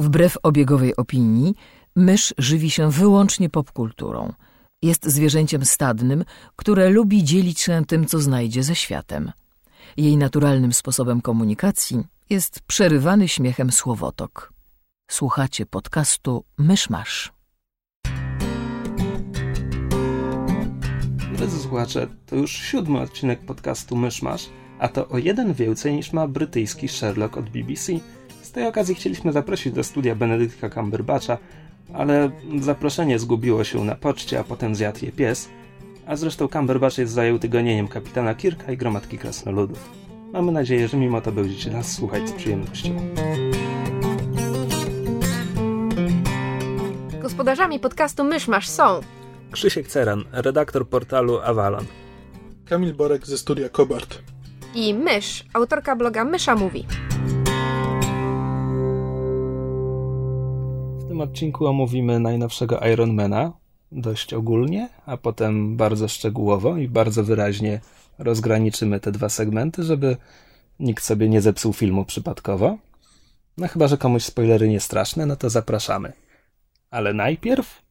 Wbrew obiegowej opinii, mysz żywi się wyłącznie popkulturą. Jest zwierzęciem stadnym, które lubi dzielić się tym, co znajdzie, ze światem. Jej naturalnym sposobem komunikacji jest przerywany śmiechem słowotok. Słuchacie podcastu Myszmasz. Drodzy słuchacze, to już 7. odcinek podcastu Myszmasz, a to o 1 więcej niż ma brytyjski Sherlock od BBC. Z tej okazji chcieliśmy zaprosić do studia Benedykta Cumberbatcha, ale zaproszenie zgubiło się na poczcie, a potem zjadł je pies. A zresztą Cumberbatch jest zajęty gonieniem kapitana Kirka i gromadki krasnoludów. Mamy nadzieję, że mimo to będziecie nas słuchać z przyjemnością. Gospodarzami podcastu Myszmasz są Krzysiek Ceran, redaktor portalu Avalon, Kamil Borek ze studia Kobart i Mysz, autorka bloga Mysza Mówi. W tym odcinku omówimy najnowszego Ironmana dość ogólnie, a potem bardzo szczegółowo i bardzo wyraźnie rozgraniczymy te 2 segmenty, żeby nikt sobie nie zepsuł filmu przypadkowo. No chyba, że komuś spoilery nie straszne, no to zapraszamy. Ale najpierw...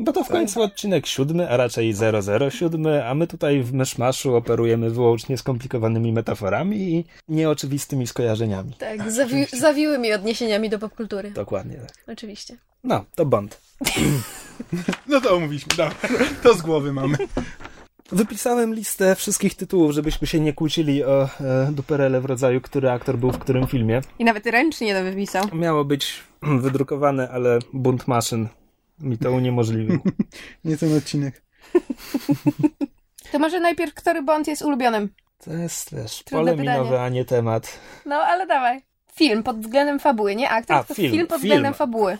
Bo to w końcu odcinek 7, a raczej 007, a my tutaj w Myszmaszu operujemy wyłącznie skomplikowanymi metaforami i nieoczywistymi skojarzeniami. Tak, zawiłymi odniesieniami do popkultury. Dokładnie tak. Oczywiście. No, to Bond. No to omówiliśmy, dobra. To z głowy mamy. Wypisałem listę wszystkich tytułów, żebyśmy się nie kłócili o duperele w rodzaju, który aktor był w którym filmie. I nawet ręcznie to wypisał. Miało być wydrukowane, ale bunt maszyn mi to uniemożliwił. Nie ten odcinek. To może najpierw, który Bond jest ulubionym? To jest też trudne pole minowe, pytanie. A nie temat. No, ale dawaj. Film pod względem fabuły, nie? Aktor to film pod względem fabuły.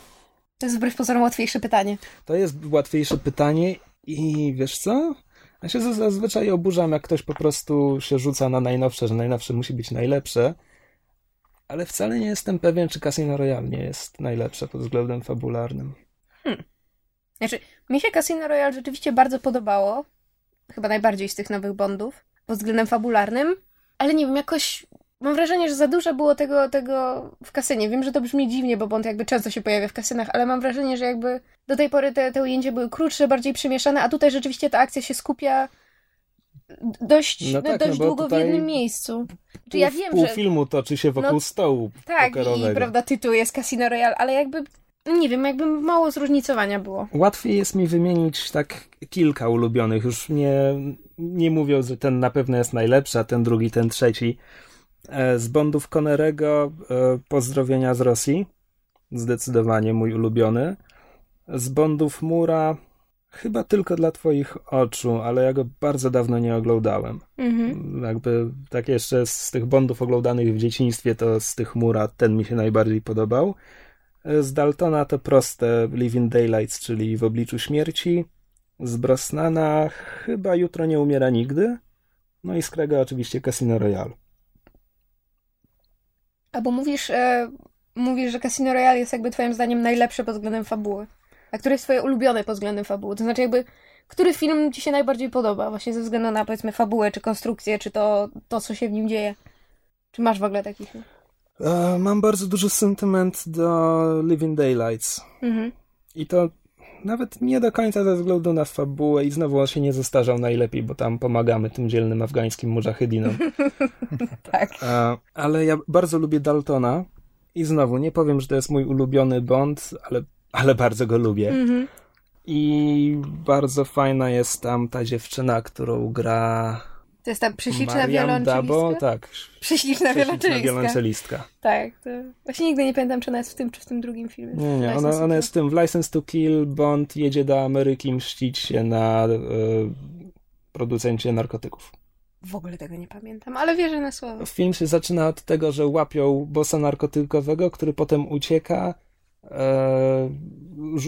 To jest wbrew pozorom łatwiejsze pytanie. To jest łatwiejsze pytanie i wiesz co? Ja się zazwyczaj oburzam, jak ktoś po prostu się rzuca na najnowsze, że najnowsze musi być najlepsze, ale wcale nie jestem pewien, czy Casino Royale nie jest najlepsze pod względem fabularnym. Znaczy, mi się Casino Royale rzeczywiście bardzo podobało, chyba najbardziej z tych nowych Bondów, pod względem fabularnym, ale nie wiem, jakoś mam wrażenie, że za dużo było tego w kasynie. Wiem, że to brzmi dziwnie, bo Bond jakby często się pojawia w kasynach, ale mam wrażenie, że jakby do tej pory te ujęcia były krótsze, bardziej przemieszane, a tutaj rzeczywiście ta akcja się skupia dość długo w jednym miejscu. Czyli ja wiem, pół że... filmu toczy się wokół stołu pokerowego. Tak, i prawda, tytuł jest Casino Royale, ale jakby... Nie wiem, jakby mało zróżnicowania było. Łatwiej jest mi wymienić tak kilka ulubionych, już nie mówiąc, że ten na pewno jest najlepszy, a ten drugi, ten trzeci. Z Bondów Connery'ego Pozdrowienia z Rosji, zdecydowanie mój ulubiony. Z Bondów Moore'a chyba Tylko dla twoich oczu, ale ja go bardzo dawno nie oglądałem. Mhm. Jakby tak jeszcze z tych Bondów oglądanych w dzieciństwie, to z tych Moore'a ten mi się najbardziej podobał. Z Daltona to proste Living Daylights, czyli W obliczu śmierci. Z Brosnana chyba Jutro nie umiera nigdy. No i z Craiga oczywiście Casino Royale. A bo mówisz, że Casino Royale jest jakby twoim zdaniem najlepsze pod względem fabuły. A które jest twoje ulubione pod względem fabuły? To znaczy jakby, który film ci się najbardziej podoba? Właśnie ze względu na, powiedzmy, fabułę, czy konstrukcję, czy to co się w nim dzieje. Czy masz w ogóle taki film? Mam bardzo duży sentyment do Living Daylights. Mhm. I to nawet nie do końca ze względu na fabułę i znowu on się nie zestarzał najlepiej, bo tam pomagamy tym dzielnym afgańskim mudżahydinom. Tak. Ale ja bardzo lubię Daltona i znowu nie powiem, że to jest mój ulubiony Bond, ale bardzo go lubię. Mhm. I bardzo fajna jest tam ta dziewczyna, którą gra... To jest ta prześliczna wiolonczelistka? Tak. Prześliczna wiolonczelistka. Tak. To... Właśnie nigdy nie pamiętam, czy ona jest w tym, czy w tym drugim filmie. Nie. Ona jest w tym. W License to Kill Bond jedzie do Ameryki mścić się na producencie narkotyków. W ogóle tego nie pamiętam, ale wierzę na słowo. Film się zaczyna od tego, że łapią bossa narkotykowego, który potem ucieka,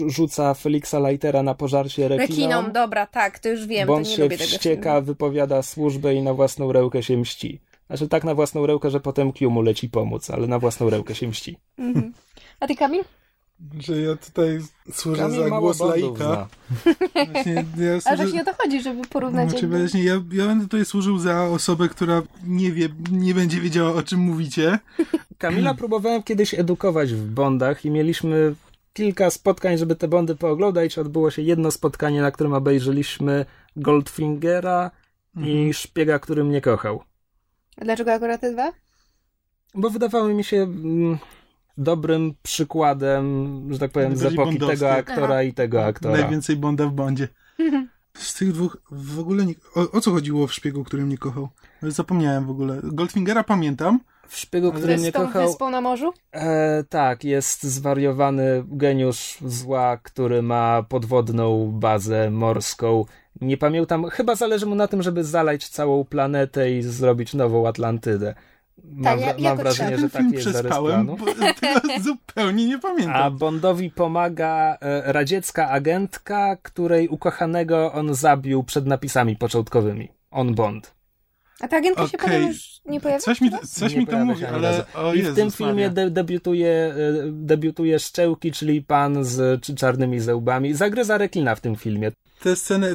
rzuca Feliksa Leitera na pożarcie rekinom. Dobra, tak, to już wiem, Bond to nie lubię tego. Bond się wścieka, wypowiada służbę i na własną rękę się mści. Znaczy tak na własną rękę, że potem Q mu leci pomóc, ale na własną rękę się mści. A ty, Kamil? Że ja tutaj służę Kamil za głos laika. Właśnie, ja służę... Ale właśnie o to chodzi, żeby porównać... Znaczy, właśnie, ja będę tutaj służył za osobę, która nie wie, nie będzie wiedziała, o czym mówicie. Kamila próbowałem kiedyś edukować w bondach i mieliśmy kilka spotkań, żeby te bondy pooglądać. Odbyło się jedno spotkanie, na którym obejrzeliśmy Goldfingera i Szpiega, który mnie kochał. A dlaczego akurat te dwa? Bo wydawały mi się... dobrym przykładem, że tak powiem, z epoki tego aktora i tego aktora. Najwięcej Bonda w Bondzie. Z tych dwóch w ogóle nie... O co chodziło w Szpiegu, który mnie kochał? Zapomniałem w ogóle. Goldfingera pamiętam. W Szpiegu, który mnie kochał... Wyspą na morzu? Tak, jest zwariowany geniusz zła, który ma podwodną bazę morską. Nie pamiętam, chyba zależy mu na tym, żeby zalać całą planetę i zrobić nową Atlantydę. Mam wrażenie, że tak jest zarys planu. Teraz zupełnie nie pamiętam. A Bondowi pomaga radziecka agentka, której ukochanego on zabił przed napisami początkowymi. On Bond. A ta agentka się potem już nie pojawia? Coś mi to mówi, ale... I Jezus, w tym filmie debiutuje Szczełki, czyli pan z czarnymi zębami. Zagryza rekina w tym filmie.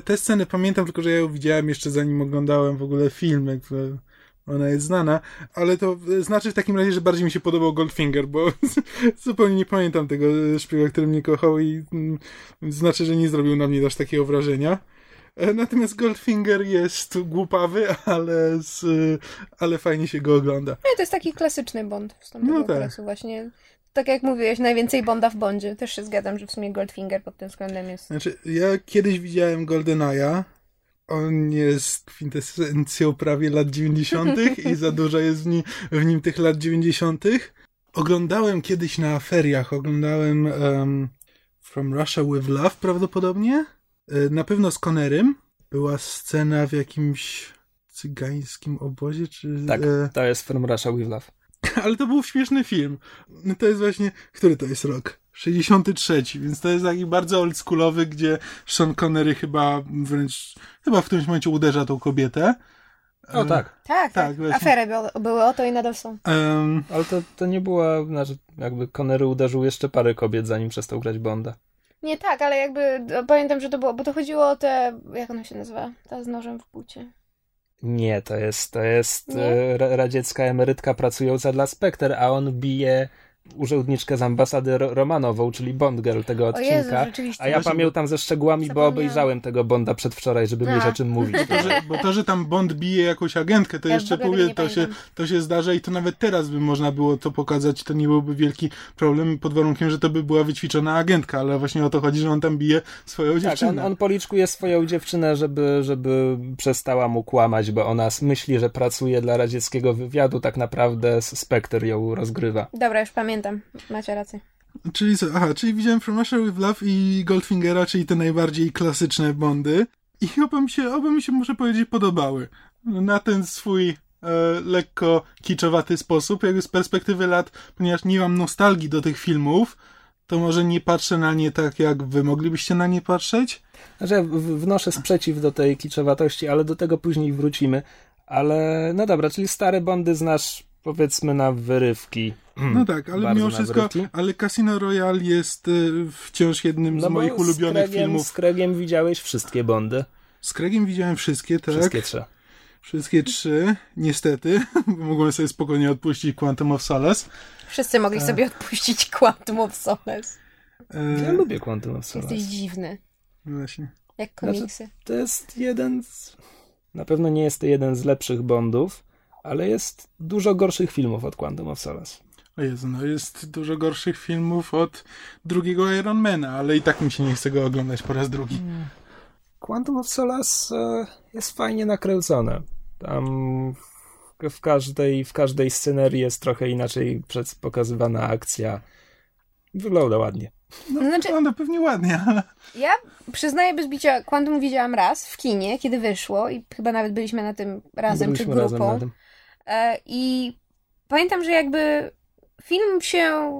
Te sceny pamiętam, tylko że ja ją widziałem jeszcze zanim oglądałem w ogóle filmy, które... Ona jest znana, ale to znaczy w takim razie, że bardziej mi się podobał Goldfinger, bo zupełnie nie pamiętam tego Szpiega, który mnie kochał i znaczy, że nie zrobił na mnie aż takiego wrażenia. Natomiast Goldfinger jest głupawy, ale fajnie się go ogląda. No i to jest taki klasyczny Bond z tamtego okresu właśnie. Tak jak mówiłeś, najwięcej Bonda w Bondzie. Też się zgadzam, że w sumie Goldfinger pod tym względem jest... Znaczy, ja kiedyś widziałem GoldenEye'a. On jest kwintesencją prawie lat 90. i za dużo jest w nim tych lat 90. Oglądałem kiedyś na feriach, oglądałem From Russia with Love prawdopodobnie. Na pewno z Connerym. Była scena w jakimś cygańskim obozie. Czy, tak, to jest From Russia with Love. Ale to był śmieszny film. To jest właśnie, który to jest rok? 63, więc to jest taki bardzo oldschoolowy, gdzie Sean Connery chyba w którymś momencie uderza tą kobietę. O tak. Tak. Afery były o to i nadal są. Ale to nie była, znaczy jakby Connery uderzył jeszcze parę kobiet, zanim przestał grać Bonda. Nie tak, ale jakby pamiętam, że to było, bo to chodziło o te, jak ona się nazywa? Ta z nożem w płcie. Nie, to jest radziecka emerytka pracująca dla Spekter, a on bije urzędniczkę z ambasady Romanową, czyli Bond Girl tego odcinka. O Jezu, a ja pamiętam ze szczegółami, bo obejrzałem tego Bonda przedwczoraj, żeby mieć o czym mówić. Bo to, że tam Bond bije jakąś agentkę, to ja jeszcze powiem, to się zdarza i to nawet teraz by można było to pokazać, to nie byłby wielki problem pod warunkiem, że to by była wyćwiczona agentka, ale właśnie o to chodzi, że on tam bije swoją dziewczynę. Tak, on policzkuje swoją dziewczynę, żeby przestała mu kłamać, bo ona myśli, że pracuje dla radzieckiego wywiadu, tak naprawdę Spekter ją rozgrywa. Dobra, już pamiętam, macie rację. Czyli co? Czyli widziałem From Russia with Love i Goldfingera, czyli te najbardziej klasyczne Bondy. I oba mi się, muszę powiedzieć, podobały. Na ten swój lekko kiczowaty sposób, jakby z perspektywy lat, ponieważ nie mam nostalgii do tych filmów, to może nie patrzę na nie tak, jak wy moglibyście na nie patrzeć? Znaczy, ja wnoszę sprzeciw do tej kiczowatości, ale do tego później wrócimy. Ale no dobra, czyli stare Bondy znasz, powiedzmy, na wyrywki. No tak, ale mimo wszystko, ale Casino Royale jest wciąż jednym z moich ulubionych filmów. Z Craigiem widziałeś wszystkie Bondy. Z Craigiem widziałem wszystkie, tak? Wszystkie trzy, niestety. Mogłem sobie spokojnie odpuścić Quantum of Solace. Wszyscy mogli sobie odpuścić Quantum of Solace. Ja lubię Quantum of Solace. Jesteś dziwny. Właśnie. Jak komiksy. Znaczy, to jest na pewno nie jest to jeden z lepszych Bondów, ale jest dużo gorszych filmów od Quantum of Solace. O Jezu, no jest dużo gorszych filmów od drugiego Ironmana, ale i tak mi się nie chce go oglądać po raz drugi. Quantum of Solace jest fajnie nakręcone. Tam w każdej scenerii jest trochę inaczej pokazywana akcja. Wygląda ładnie. No, znaczy, wygląda pewnie ładnie, ale... Ja przyznaję bez bicia, Quantum widziałam raz w kinie, kiedy wyszło i chyba nawet byliśmy na tym razem, czy grupą. I pamiętam, że jakby film się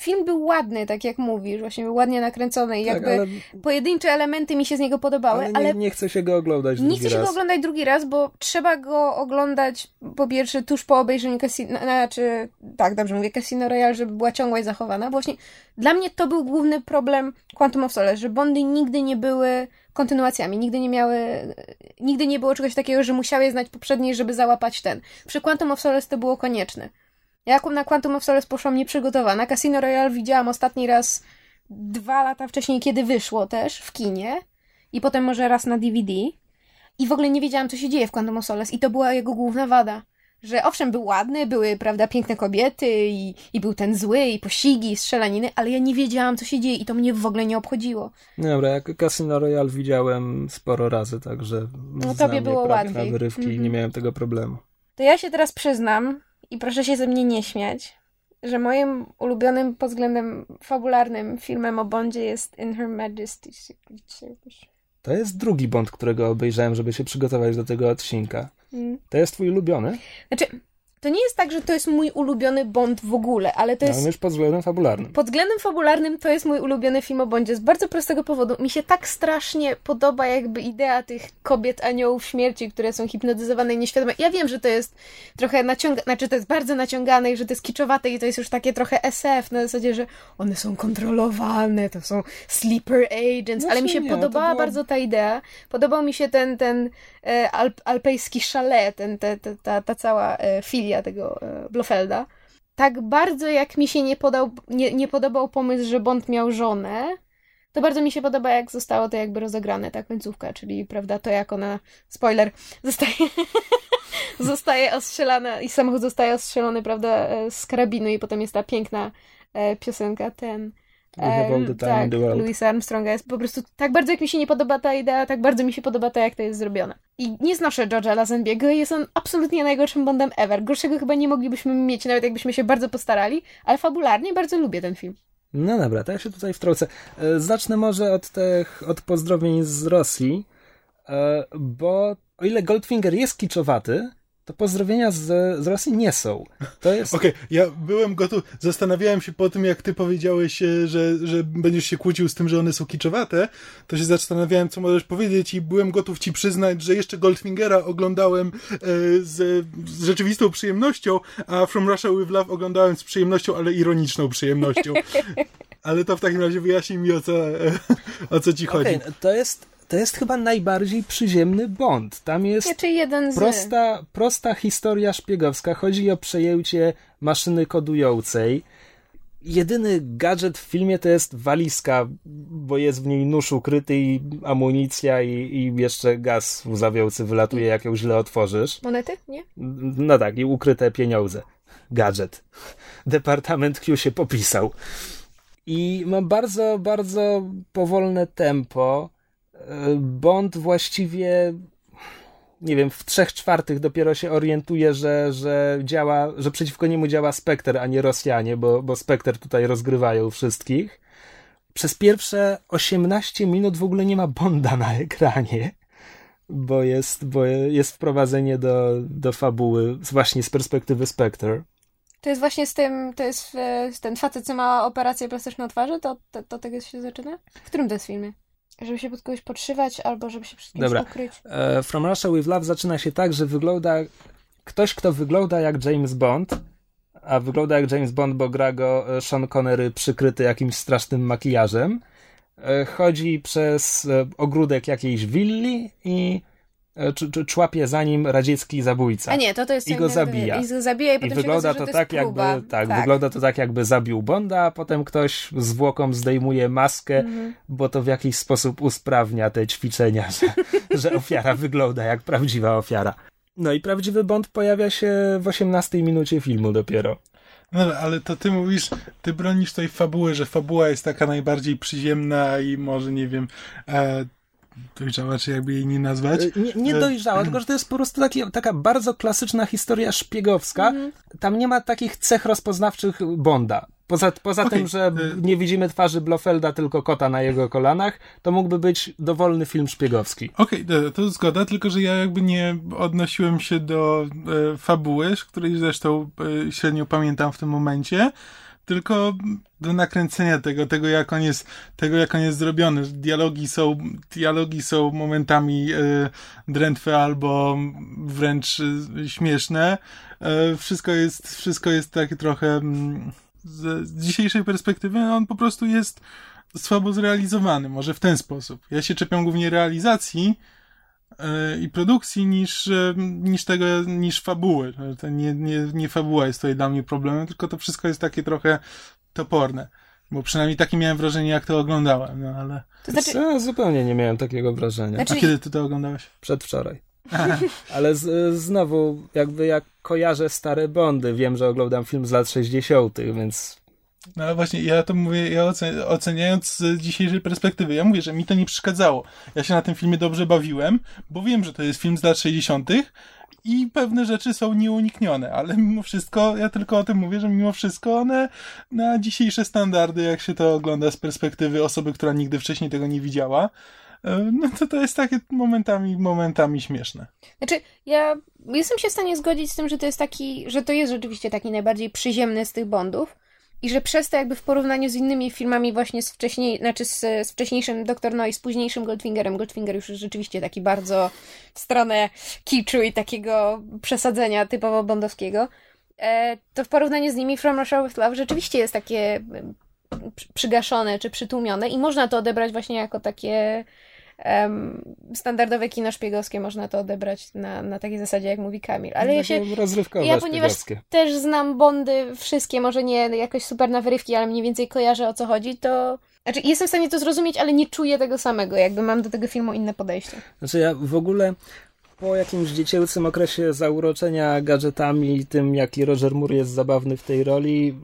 Film był ładny, tak jak mówisz, właśnie był ładnie nakręcony i tak, jakby ale... pojedyncze elementy mi się z niego podobały, ale nie chcę się go oglądać drugi raz. Nie chcę się go oglądać drugi raz, bo trzeba go oglądać po pierwsze tuż po obejrzeniu Casino, znaczy, tak, dobrze mówię, Casino Royale, żeby była ciągła i zachowana, bo właśnie dla mnie to był główny problem Quantum of Solace, że Bondy nigdy nie były kontynuacjami, nigdy nie było czegoś takiego, że musiałeś znać poprzedniej, żeby załapać ten. Przy Quantum of Solace to było konieczne. Ja na Quantum of Solace poszłam nieprzygotowana. Casino Royale widziałam ostatni raz 2 lata wcześniej, kiedy wyszło też w kinie i potem może raz na DVD i w ogóle nie wiedziałam, co się dzieje w Quantum of Solace i to była jego główna wada, że owszem, był ładny, były, prawda, piękne kobiety i był ten zły i pościgi, i strzelaniny, ale ja nie wiedziałam, co się dzieje i to mnie w ogóle nie obchodziło. Dobra, jak Casino Royale widziałem sporo razy, także no tobie było łatwiej na wyrywki i nie miałem tego problemu. To ja się teraz przyznam, i proszę się ze mnie nie śmiać, że moim ulubionym pod względem fabularnym filmem o Bondzie jest In Her Majesty's Secret Service. To jest drugi Bond, którego obejrzałem, żeby się przygotować do tego odcinka. To jest twój ulubiony? Znaczy, to nie jest tak, że to jest mój ulubiony Bond w ogóle, ale to jest... No, już pod względem fabularnym. Pod względem fabularnym to jest mój ulubiony film o Bondzie z bardzo prostego powodu. Mi się tak strasznie podoba jakby idea tych kobiet aniołów śmierci, które są hipnotyzowane i nieświadome. Ja wiem, że to jest trochę to jest bardzo naciągane i że to jest kiczowate i to jest już takie trochę SF na zasadzie, że one są kontrolowane, to są sleeper agents, no, ale mi się podobała bardzo ta idea. Podobał mi się ten alpejski chalet, ta cała filia tego Blofelda. Tak bardzo jak mi się nie podobał pomysł, że Bond miał żonę, to bardzo mi się podoba, jak zostało to jakby rozegrane, ta końcówka, czyli prawda, to jak ona, spoiler, zostaje ostrzelana i samochód zostaje ostrzelony, prawda, z karabinu i potem jest ta piękna piosenka, tak, Louisa Armstronga. Jest po prostu tak bardzo, jak mi się nie podoba ta idea, tak bardzo mi się podoba to, jak to jest zrobione. I nie znoszę George'a Lazenby'ego, jest on absolutnie najgorszym Bondem ever. Gorszego chyba nie moglibyśmy mieć, nawet jakbyśmy się bardzo postarali, ale fabularnie bardzo lubię ten film. No dobra, to ja się tutaj wtrącę. Zacznę może od pozdrowień z Rosji, bo o ile Goldfinger jest kiczowaty, to pozdrowienia z Rosji nie są. To jest... Okej, ja byłem gotów. Zastanawiałem się po tym, jak ty powiedziałeś, że będziesz się kłócił z tym, że one są kiczowate, to się zastanawiałem, co możesz powiedzieć i byłem gotów ci przyznać, że jeszcze Goldfingera oglądałem z rzeczywistą przyjemnością, a From Russia with Love oglądałem z przyjemnością, ale ironiczną przyjemnością. Ale to w takim razie wyjaśnij mi, o co ci chodzi. To jest chyba najbardziej przyziemny Bond. Tam jest prosta historia szpiegowska. Chodzi o przejęcie maszyny kodującej. Jedyny gadżet w filmie to jest walizka, bo jest w niej nóż ukryty i amunicja i jeszcze gaz łzawiący wylatuje, jak ją źle otworzysz. Monety? Nie? No tak, i ukryte pieniądze. Gadżet. Departament Q się popisał. I ma bardzo, bardzo powolne tempo. Bond właściwie, nie wiem, w 3/4 dopiero się orientuje, że przeciwko niemu działa Spekter, a nie Rosjanie, bo Spekter tutaj rozgrywają wszystkich. Przez pierwsze 18 minut w ogóle nie ma Bonda na ekranie, bo jest wprowadzenie do fabuły właśnie z perspektywy Spekter. To jest właśnie to jest ten facet, co ma operację plastyczną twarzy, to tego się zaczyna? W którym to jest filmie? Żeby się pod kogoś podszywać, albo żeby się przed kimś ukryć. From Russia with Love zaczyna się tak, że ktoś, kto wygląda jak James Bond, a wygląda jak James Bond, bo gra go Sean Connery przykryty jakimś strasznym makijażem, chodzi przez ogródek jakiejś willi i człapie za nim radziecki zabójca. A nie, to jest... I go zabija. I go zabija i potem wygląda się okazuje, że to jest próba. Wygląda to tak, jakby zabił Bonda, a potem ktoś z zwłoką zdejmuje maskę, bo to w jakiś sposób usprawnia te ćwiczenia, że ofiara wygląda jak prawdziwa ofiara. No i prawdziwy Bond pojawia się w 18 minucie filmu dopiero. No ale to ty mówisz, ty bronisz tej fabuły, że fabuła jest taka najbardziej przyziemna i może, nie wiem... dojrzała, czy jakby jej nie nazwać? Nie dojrzała, tylko że to jest po prostu taka bardzo klasyczna historia szpiegowska. Tam nie ma takich cech rozpoznawczych Bonda. Poza tym, że nie widzimy twarzy Blofelda, tylko kota na jego kolanach, to mógłby być dowolny film szpiegowski. Okej, to zgoda, tylko że ja jakby nie odnosiłem się do fabuły, której zresztą średnio pamiętam w tym momencie, tylko do nakręcenia tego jak on jest, zrobiony. Dialogi są momentami drętwe albo wręcz śmieszne. Wszystko jest takie trochę z dzisiejszej perspektywy, on po prostu jest słabo zrealizowany, może w ten sposób. Ja się czepiam głównie realizacji i produkcji niż fabuły. To nie fabuła jest tutaj dla mnie problemem, tylko to wszystko jest takie trochę toporne. Bo przynajmniej takie miałem wrażenie, jak to oglądałem, no ale... To znaczy... Ja zupełnie nie miałem takiego wrażenia. Znaczy... A kiedy ty to oglądałeś? Przedwczoraj. Ale znowu, jakby jak kojarzę stare Bondy, wiem, że oglądam film z lat 60., więc... No ale właśnie, ja to mówię, oceniając z dzisiejszej perspektywy, ja mówię, że mi to nie przeszkadzało. Ja się na tym filmie dobrze bawiłem, bo wiem, że to jest film z lat 60. i pewne rzeczy są nieuniknione, ale mimo wszystko, ja tylko o tym mówię, że mimo wszystko one na dzisiejsze standardy, jak się to ogląda z perspektywy osoby, która nigdy wcześniej tego nie widziała, no to jest takie momentami śmieszne. Znaczy, ja jestem się w stanie zgodzić z tym, że to jest rzeczywiście taki najbardziej przyziemny z tych Bondów, i że przez to jakby w porównaniu z innymi filmami właśnie z wcześniejszym Dr. No i z późniejszym Goldfingerem, Goldfinger już rzeczywiście taki bardzo w stronę kiczu i takiego przesadzenia typowo bondowskiego, to w porównaniu z nimi From Russia with Love rzeczywiście jest takie przygaszone czy przytłumione i można to odebrać właśnie jako takie standardowe kino szpiegowskie, można to odebrać na takiej zasadzie, jak mówi Kamil. Ale ja ponieważ też znam Bondy wszystkie, może nie jakoś super na wyrywki, ale mniej więcej kojarzę, o co chodzi, to... Znaczy, jestem w stanie to zrozumieć, ale nie czuję tego samego, jakby mam do tego filmu inne podejście. Znaczy, ja w ogóle po jakimś dziecięcym okresie zauroczenia gadżetami i tym, jaki Roger Moore jest zabawny w tej roli,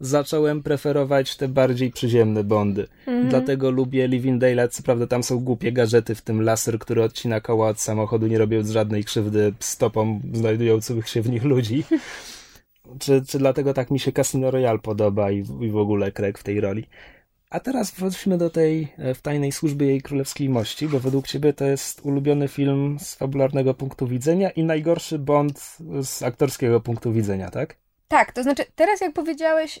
zacząłem preferować te bardziej przyziemne Bondy. Mm-hmm. Dlatego lubię Living Daylights, co prawda tam są głupie gadżety, w tym laser, który odcina koła od samochodu, nie robiąc żadnej krzywdy stopom znajdujących się w nich ludzi. Czy dlatego tak mi się Casino Royale podoba i w ogóle Craig w tej roli. A teraz wróćmy do tej w tajnej służby jej królewskiej mości, bo według ciebie to jest ulubiony film z fabularnego punktu widzenia i najgorszy Bond z aktorskiego punktu widzenia, tak? Tak, to znaczy teraz jak powiedziałeś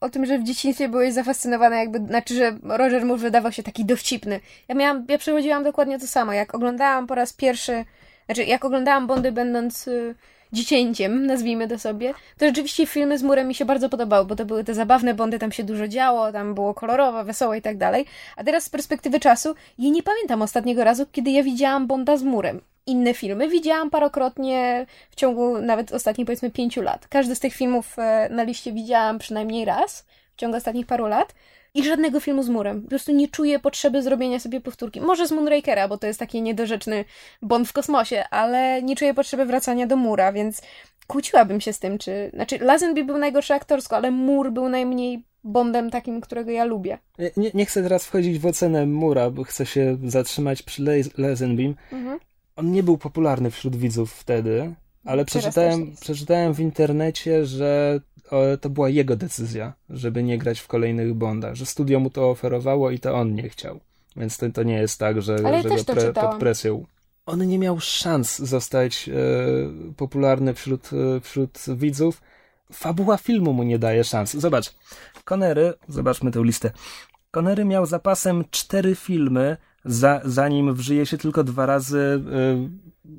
o tym, że w dzieciństwie byłeś zafascynowana, że Roger Moore wydawał się taki dowcipny. Ja przechodziłam dokładnie to samo. Jak oglądałam po raz pierwszy, jak oglądałam Bondy będąc dziecięciem, nazwijmy to sobie, to rzeczywiście filmy z Moorem mi się bardzo podobały, bo to były te zabawne Bondy, tam się dużo działo, tam było kolorowe, wesołe i tak dalej. A teraz z perspektywy czasu, ja nie pamiętam ostatniego razu, kiedy ja widziałam Bonda z Moorem. Inne filmy widziałam parokrotnie w ciągu nawet ostatnich, powiedzmy, 5 lat. Każdy z tych filmów na liście widziałam przynajmniej raz w ciągu ostatnich paru lat i żadnego filmu z Moorem. Po prostu nie czuję potrzeby zrobienia sobie powtórki. Może z Moonrakera, bo to jest taki niedorzeczny Bond w kosmosie, ale nie czuję potrzeby wracania do Moore'a, więc kłóciłabym się z tym, czy... Znaczy, Lazenby był najgorszy aktorsko, ale Moore był najmniej Bondem takim, którego ja lubię. Nie chcę teraz wchodzić w ocenę Moore'a, bo chcę się zatrzymać przy Lazenbym. Mhm. On nie był popularny wśród widzów wtedy, ale przeczytałem w internecie, że to była jego decyzja, żeby nie grać w kolejnych Bondach, że studio mu to oferowało i to on nie chciał. Więc to nie jest tak, że go pod presją. On nie miał szans zostać popularny wśród widzów. Fabuła filmu mu nie daje szans. Zobacz, Connery, zobaczmy tę listę. Connery miał za pasem 4 filmy, zanim wżyje się tylko 2 razy.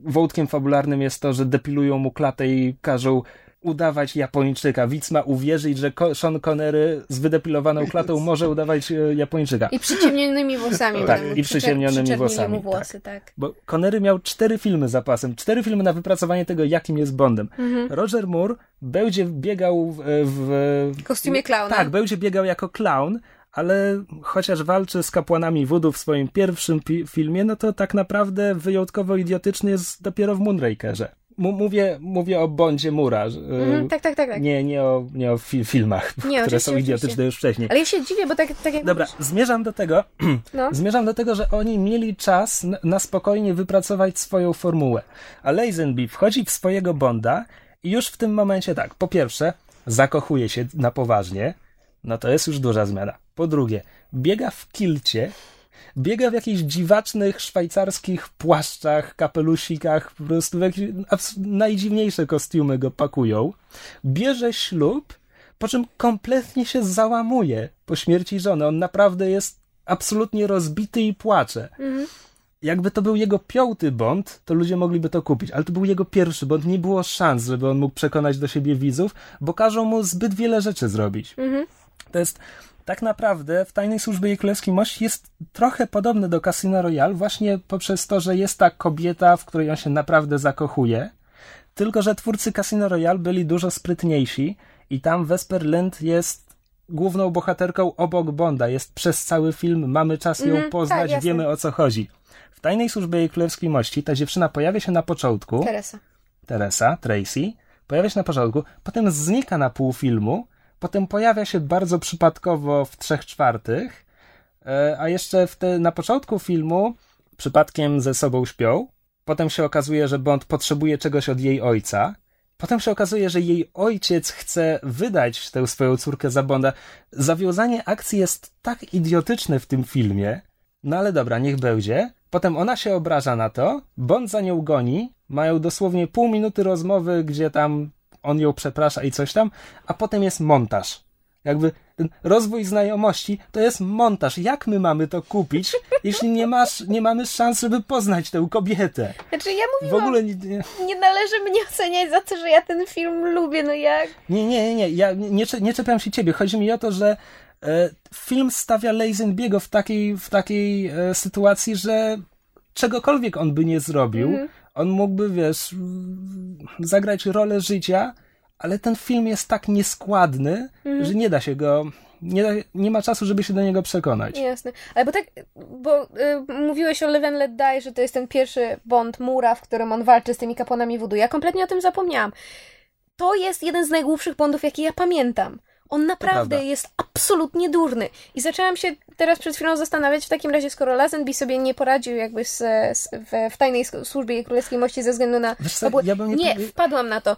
Wątkiem fabularnym jest to, że depilują mu klatę i każą udawać Japończyka. Widz ma uwierzyć, że Sean Connery z wydepilowaną klatą może udawać Japończyka. I przyciemnionymi włosami. Tak, i przyciemnionymi włosami. Włosy, tak. Bo Connery miał 4 filmy za pasem. 4 filmy na wypracowanie tego, jakim jest Bondem. Mhm. Roger Moore będzie biegał w kostiumie klauna. Tak, będzie biegał jako klaun, ale chociaż walczy z kapłanami voodoo w swoim pierwszym filmie, no to tak naprawdę wyjątkowo idiotyczny jest dopiero w Moonrakerze. Mówię o Bondzie Moore'a. Tak. Nie o filmach, które są idiotyczne już wcześniej. Ale ja się dziwię, bo tak jak dobra, mówisz... Zmierzam do tego, że oni mieli czas na spokojnie wypracować swoją formułę. A Lazenby wchodzi w swojego Bonda i już w tym momencie tak, po pierwsze, zakochuje się na poważnie, no to jest już duża zmiana. Po drugie, biega w kilcie, biega w jakichś dziwacznych szwajcarskich płaszczach, kapelusikach, po prostu w jakieś najdziwniejsze kostiumy go pakują, bierze ślub, po czym kompletnie się załamuje po śmierci żony. On naprawdę jest absolutnie rozbity i płacze. Mhm. Jakby to był jego 5. Bond, to ludzie mogliby to kupić, ale to był jego 1. Bond, nie było szans, żeby on mógł przekonać do siebie widzów, bo każą mu zbyt wiele rzeczy zrobić. Mhm. To jest tak naprawdę w Tajnej Służbie i Królewskim Mości jest trochę podobny do Casino Royale właśnie poprzez to, że jest ta kobieta, w której on się naprawdę zakochuje, tylko że twórcy Casino Royale byli dużo sprytniejsi i tam Vesper Lind jest główną bohaterką obok Bonda, jest przez cały film, mamy czas ją poznać, tak, wiemy o co chodzi. W Tajnej Służbie i Królewskiej Mości ta dziewczyna pojawia się na początku. Teresa, Tracy. Pojawia się na początku, potem znika na pół filmu, potem pojawia się bardzo przypadkowo w 3/4, a jeszcze na początku filmu przypadkiem ze sobą śpią. Potem się okazuje, że Bond potrzebuje czegoś od jej ojca. Potem się okazuje, że jej ojciec chce wydać tę swoją córkę za Bonda. Zawiązanie akcji jest tak idiotyczne w tym filmie. No ale dobra, niech będzie. Potem ona się obraża na to, Bond za nią goni, mają dosłownie pół minuty rozmowy, gdzie tam on ją przeprasza i coś tam, a potem jest montaż. Jakby rozwój znajomości to jest montaż. Jak my mamy to kupić, jeśli nie mamy szans, żeby poznać tę kobietę? Znaczy ja mówiłam, w ogóle nie należy mnie oceniać za to, że ja ten film lubię, no jak? Nie, ja nie czepiam się ciebie. Chodzi mi o to, że film stawia Lazenby'ego w takiej sytuacji, że czegokolwiek on by nie zrobił, on mógłby, zagrać rolę życia, ale ten film jest tak nieskładny, że nie da się go, nie ma czasu, żeby się do niego przekonać. Jasne. Ale bo mówiłeś o Live and Let Die, że to jest ten pierwszy Bond Moore'a, w którym on walczy z tymi kapłanami voodoo. Ja kompletnie o tym zapomniałam. To jest jeden z najgłupszych Bondów, jaki ja pamiętam. On naprawdę jest absolutnie durny. I zaczęłam się teraz przed chwilą zastanawiać, w takim razie, skoro Lazenby sobie nie poradził jakby w Tajnej Służbie i Królewskiej Mości ze względu na... wpadłam na to.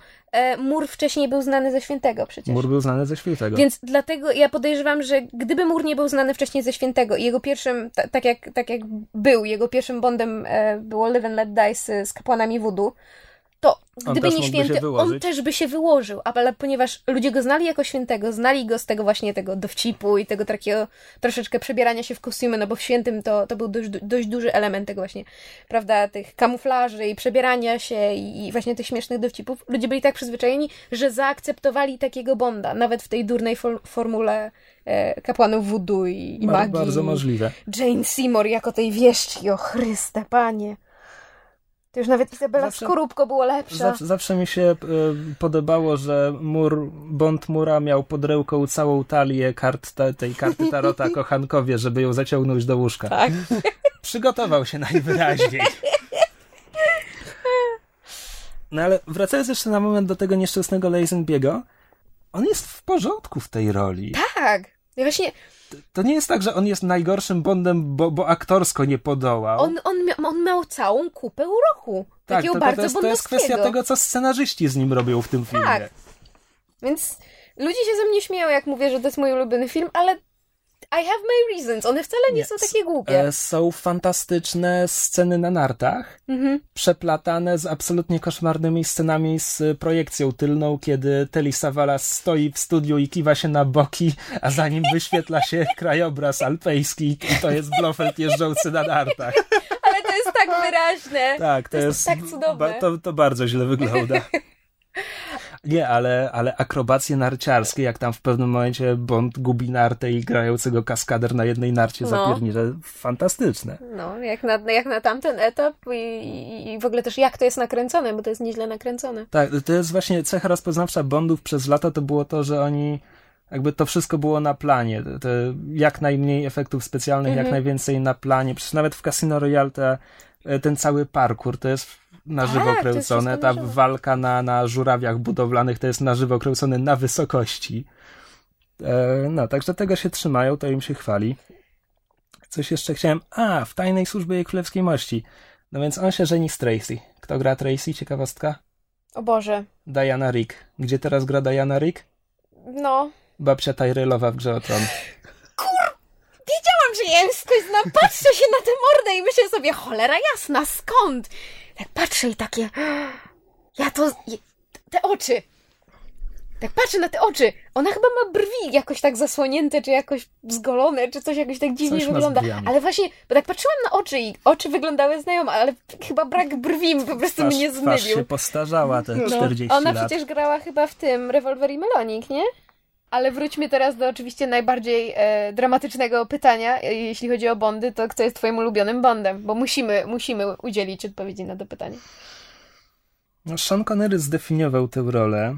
Moore wcześniej był znany ze Świętego przecież. Moore był znany ze Świętego. Więc dlatego ja podejrzewam, że gdyby Moore nie był znany wcześniej ze Świętego i jego pierwszym, tak jak był, jego pierwszym Bondem było Live and Let Die z kapłanami voodoo, to gdyby nie Święty, on też by się wyłożył, ale ponieważ ludzie go znali jako Świętego, znali go z tego właśnie tego dowcipu i tego takiego troszeczkę przebierania się w kostiumy, no bo w Świętym to był dość duży element tego właśnie, prawda, tych kamuflaży i przebierania się i właśnie tych śmiesznych dowcipów. Ludzie byli tak przyzwyczajeni, że zaakceptowali takiego Bonda, nawet w tej durnej formule kapłanów voodoo i magii. Bardzo możliwe. Jane Seymour jako tej wieszczki, o Chryste, Panie. To już nawet Izabella Scorupco było lepsza. Zawsze mi się podobało, że Bond Moore'a miał pod ręką całą talię tej karty tarota kochankowie, żeby ją zaciągnąć do łóżka. Tak. Przygotował się najwyraźniej. No ale wracając jeszcze na moment do tego nieszczęsnego Lazenby'ego, on jest w porządku w tej roli. Tak. Ja właśnie... To nie jest tak, że on jest najgorszym Bondem, bo aktorsko nie podołał. On miał całą kupę uroku. Tak, takiego bardzo bondowskiego. To jest kwestia tego, co scenarzyści z nim robią w tym filmie. Tak. Więc ludzie się ze mnie śmieją, jak mówię, że to jest mój ulubiony film, ale I have my reasons. One wcale nie są takie głupie. Są fantastyczne sceny na nartach, przeplatane z absolutnie koszmarnymi scenami z projekcją tylną, kiedy Telly Savalas stoi w studiu i kiwa się na boki, a za nim wyświetla się krajobraz alpejski i to jest Blofeld jeżdżący na nartach. Ale to jest tak wyraźne. Tak, to jest tak cudowne. To bardzo źle wygląda. Nie, ale akrobacje narciarskie, jak tam w pewnym momencie Bond gubi nartę i grającego kaskader na jednej narcie zapiernicze, fantastyczne. No, jak na tamten etap i w ogóle też jak to jest nakręcone, bo to jest nieźle nakręcone. Tak, to jest właśnie cecha rozpoznawcza Bondów przez lata, to było to, że oni jakby to wszystko było na planie, to jak najmniej efektów specjalnych, jak najwięcej na planie, przecież nawet w Casino Royale ten cały parkour to jest na żywo kręcone, ta walka na żurawiach budowlanych to jest na żywo kręcone na wysokości. No, także tego się trzymają, to im się chwali. Coś jeszcze chciałem... w Tajnej Służbie i Królewskiej Mości. No więc on się żeni z Tracy. Kto gra Tracy? Ciekawostka? O Boże. Diana Rigg. Gdzie teraz gra Diana Rigg? No. Babcia Tyrellowa w Grze o Tron. Wiedziałam, że ja skądś znam, patrzę się na tę mordę i myślę sobie, cholera jasna, skąd? Tak patrzę i takie... Te oczy! Tak patrzę na te oczy. Ona chyba ma brwi jakoś tak zasłonięte, czy jakoś zgolone, czy coś jakoś tak dziwnie wygląda. Ale właśnie, bo tak patrzyłam na oczy i oczy wyglądały znajomo, ale chyba brak brwi po prostu mnie zmylił. Twarz się postarzała te 40 lat. Ona przecież grała chyba w tym Rewolwer i Melonik, nie? Ale wróćmy teraz do oczywiście najbardziej dramatycznego pytania, jeśli chodzi o Bondy, to kto jest twoim ulubionym Bondem? Bo musimy udzielić odpowiedzi na to pytanie. No, Sean Connery zdefiniował tę rolę.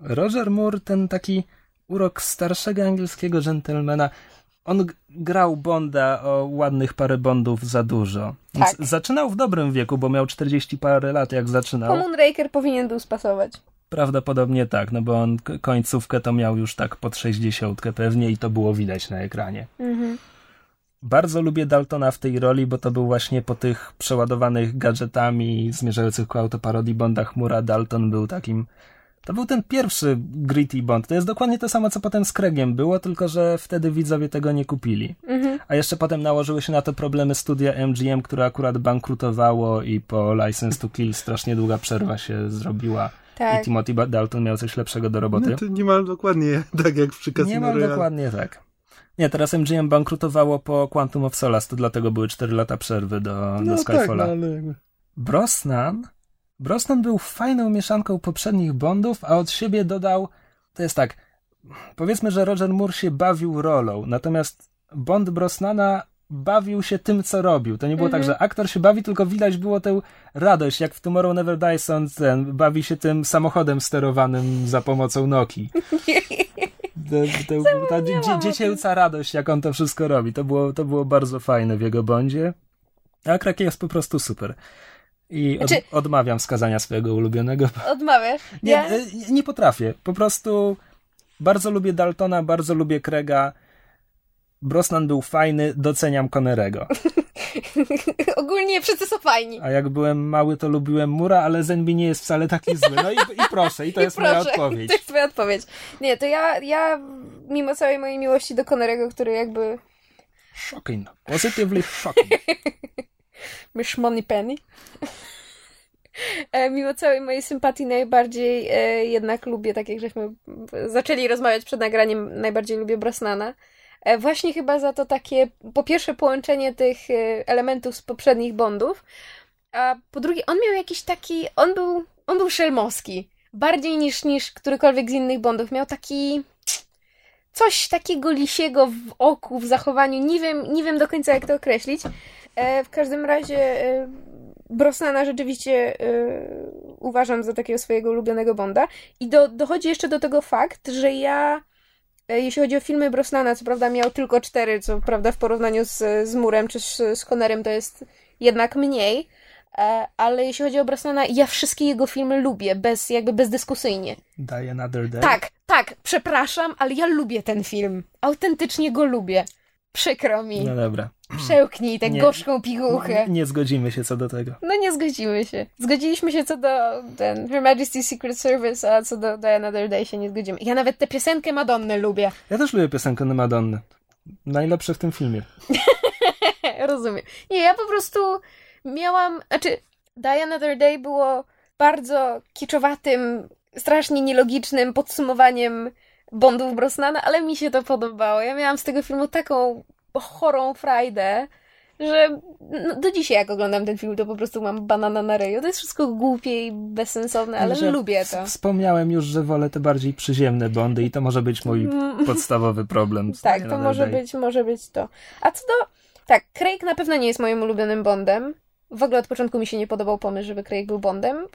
Roger Moore, ten taki urok starszego angielskiego dżentelmena, on grał Bonda o ładnych parę Bondów za dużo. Tak. Zaczynał w dobrym wieku, bo miał 40 parę lat, jak zaczynał. Po Moonraker powinien był spasować. Prawdopodobnie tak, no bo on końcówkę to miał już tak pod 60 pewnie i to było widać na ekranie. Mhm. Bardzo lubię Daltona w tej roli, bo to był właśnie po tych przeładowanych gadżetami zmierzających ku autoparodii Bonda chmura. Dalton był takim... To był ten pierwszy gritty Bond. To jest dokładnie to samo, co potem z Craigiem było, tylko że wtedy widzowie tego nie kupili. Mhm. A jeszcze potem nałożyły się na to problemy studia MGM, które akurat bankrutowało i po License to Kill strasznie długa przerwa się zrobiła. Tak. I Timothy Dalton miał coś lepszego do roboty. No to niemal dokładnie tak jak przy Casino Royale. Niemal dokładnie tak. Nie, teraz MGM bankrutowało po Quantum of Solace, to dlatego były 4 lata przerwy do Skyfalla. Tak, no, ale... Brosnan był fajną mieszanką poprzednich Bondów, a od siebie dodał, to jest tak, powiedzmy, że Roger Moore się bawił rolą, natomiast Bond Brosnana bawił się tym, co robił. To nie było tak, że aktor się bawi, tylko widać było tę radość, jak w Tomorrow Never Dies on ten bawi się tym samochodem sterowanym za pomocą Nokii. Ta dziecięca radość, jak on to wszystko robi. To było bardzo fajne w jego Bondzie. A Craig jest po prostu super. I odmawiam wskazania swojego ulubionego. Odmawiasz? Nie potrafię. Po prostu bardzo lubię Daltona, bardzo lubię Craiga. Brosnan był fajny, doceniam Connerego. Ogólnie wszyscy są fajni. A jak byłem mały, to lubiłem Mura, ale Zenby nie jest wcale taki zły. No i proszę, i to jest moja odpowiedź. To jest twoja odpowiedź. Nie, to ja mimo całej mojej miłości do Connerego, który jakby... Shocking. Positively shocking. Miss Money Penny. Mimo całej mojej sympatii najbardziej jednak lubię, tak jak żeśmy zaczęli rozmawiać przed nagraniem, najbardziej lubię Brosnana. Właśnie chyba za to takie, po pierwsze, połączenie tych elementów z poprzednich Bondów, a po drugie, on miał jakiś taki, on był szelmowski, bardziej niż którykolwiek z innych Bondów. Miał taki... coś takiego lisiego w oku, w zachowaniu. Nie wiem do końca, jak to określić. W każdym razie Brosnana rzeczywiście uważam za takiego swojego ulubionego Bonda. I dochodzi jeszcze do tego fakt, że ja, jeśli chodzi o filmy Brosnana, co prawda miał tylko 4, co prawda w porównaniu z Murem czy z Connerem to jest jednak mniej, ale jeśli chodzi o Brosnana, ja wszystkie jego filmy lubię, bezdyskusyjnie. Die Another Day? Tak, przepraszam, ale ja lubię ten film. Autentycznie go lubię. Przykro mi. No dobra. Przełknij tę gorzką pigułkę. Nie zgodzimy się co do tego. No nie zgodzimy się. Zgodziliśmy się co do Her Majesty's Secret Service, a co do Die Another Day się nie zgodzimy. Ja nawet tę piosenkę Madonny lubię. Ja też lubię piosenkę Madonny. Najlepsze w tym filmie. Rozumiem. Nie, ja po prostu... Die Another Day było bardzo kiczowatym, strasznie nielogicznym podsumowaniem Bondów Brosnana, ale mi się to podobało. Ja miałam z tego filmu taką chorą frajdę, że do dzisiaj jak oglądam ten film, to po prostu mam banana na ryju. To jest wszystko głupie i bezsensowne, ale że lubię to. Wspomniałem już, że wolę te bardziej przyziemne Bondy i to może być mój podstawowy problem. Tak, to może być to. A co do... Tak, Craig na pewno nie jest moim ulubionym Bondem. W ogóle od początku mi się nie podobał pomysł, żeby Craig był Bondem.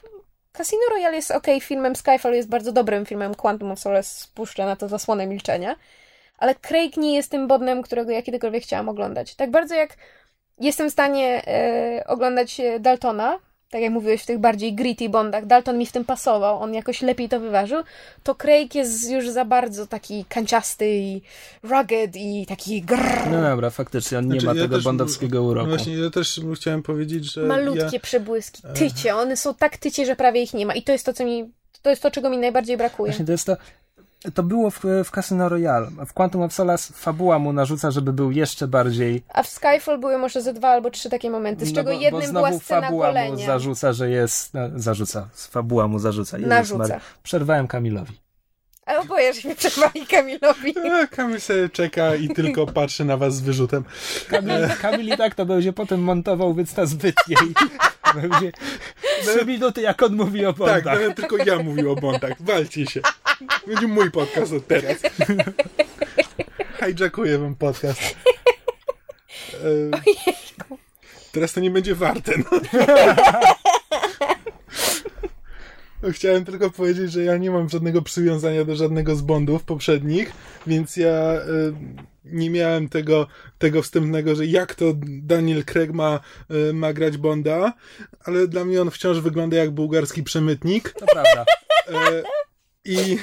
Casino Royale jest okej filmem, Skyfall jest bardzo dobrym filmem, Quantum of Solace spuszcza na to zasłonę milczenia, ale Craig nie jest tym Bondem, którego ja kiedykolwiek chciałam oglądać. Tak bardzo jak jestem w stanie oglądać Daltona, tak jak mówiłeś w tych bardziej gritty Bondach, Dalton mi w tym pasował, on jakoś lepiej to wyważył, to Craig jest już za bardzo taki kanciasty i rugged i taki grrr. No dobra, faktycznie, on nie ma tego bondowskiego uroku. No właśnie, ja też chciałem powiedzieć, że... Malutkie przebłyski, tycie, one są tak tycie, że prawie ich nie ma i to jest to, czego mi najbardziej brakuje. Właśnie, to jest to... To było w Casino Royale. W Quantum of Solace fabuła mu narzuca, żeby był jeszcze bardziej... A w Skyfall były może ze 2 albo 3 takie momenty, z czego jednym była scena golenia. Fabuła mu zarzuca, że jest... Fabuła mu zarzuca. Narzuca. Przerwałem Kamilowi. Albo boję, że mi przerwali Kamilowi. Kamil sobie czeka i tylko patrzy na was z wyrzutem. Kamil i tak to będzie potem montował, więc ta zbytniej. Będzie 3 minuty, jak on mówi o Bondach. Tak, nawet tylko ja mówił o Bondach. Walcie się. Będzie mój podcast od teraz. Hijackuję wam podcast. Ojejku. Teraz to nie będzie warte. No. Chciałem tylko powiedzieć, że ja nie mam żadnego przywiązania do żadnego z Bondów poprzednich, więc ja nie miałem tego wstępnego, że jak to Daniel Craig ma grać Bonda, ale dla mnie on wciąż wygląda jak bułgarski przemytnik. To prawda. I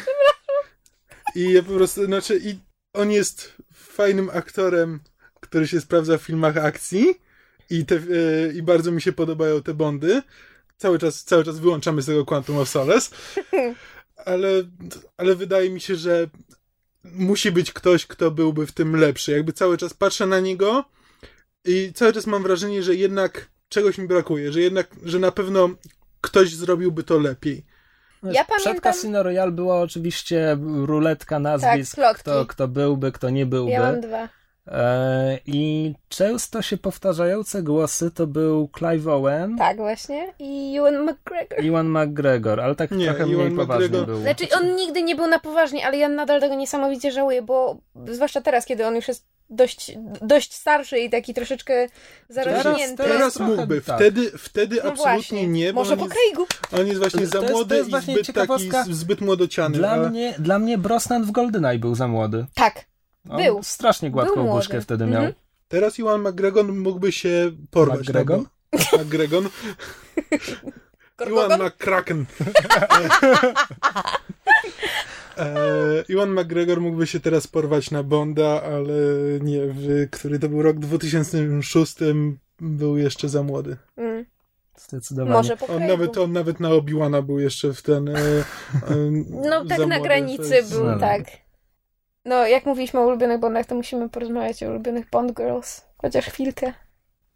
ja po prostu, znaczy, i on jest fajnym aktorem, który się sprawdza w filmach akcji i bardzo mi się podobają te Bondy. Cały czas wyłączamy z tego Quantum of Solace, ale wydaje mi się, że musi być ktoś, kto byłby w tym lepszy. Jakby cały czas patrzę na niego i cały czas mam wrażenie, że jednak czegoś mi brakuje, że na pewno ktoś zrobiłby to lepiej. Ja przed pamiętam... Casino Royale była oczywiście ruletka nazwisk, tak, kto byłby, kto nie byłby. Ja mam 2. I często się powtarzające głosy to był Clive Owen. Tak, właśnie. I Ewan McGregor, ale tak nie, trochę mniej poważny był. Znaczy on nigdy nie był na poważnie, ale ja nadal tego niesamowicie żałuję, bo zwłaszcza teraz, kiedy on już jest dość starszy i taki troszeczkę zarośnięty. Teraz mógłby. Tak. Wtedy no absolutnie właśnie. Nie. Bo może po Craigu. On jest właśnie za młody i zbyt młodociany. Dla mnie Brosnan w GoldenEye był za młody. Tak. Był. Strasznie gładką buźkę wtedy miał. Teraz Ewan McGregor mógłby się porwać. McGregor? Ewan McCracken. Ewan McGregor mógłby się teraz porwać na Bonda, ale nie, który to był rok 2006, był jeszcze za młody. Zdecydowanie. Może po Craigu. On nawet na Obi-Wana był jeszcze w ten... no tak na granicy był, tak. No, jak mówiliśmy o ulubionych Bondach, to musimy porozmawiać o ulubionych Bond Girls. Chociaż chwilkę.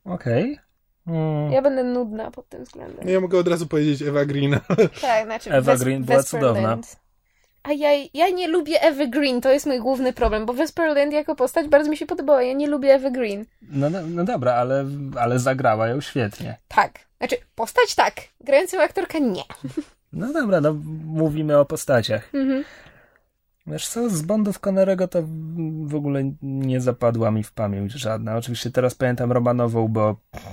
Okej. Okay. Ja będę nudna pod tym względem. Ja mogę od razu powiedzieć Eva Green. Tak, znaczy Eva Green była cudowna. A ja nie lubię Evy Green, to jest mój główny problem, bo Vesperland jako postać bardzo mi się podobała, ja nie lubię Evy Green. No dobra, ale zagrała ją świetnie. Tak, znaczy postać tak, grającą aktorka nie. No dobra, no mówimy o postaciach. Mhm. Wiesz co, z Bondów Connery'ego to w ogóle nie zapadła mi w pamięć żadna. Oczywiście teraz pamiętam Romanową,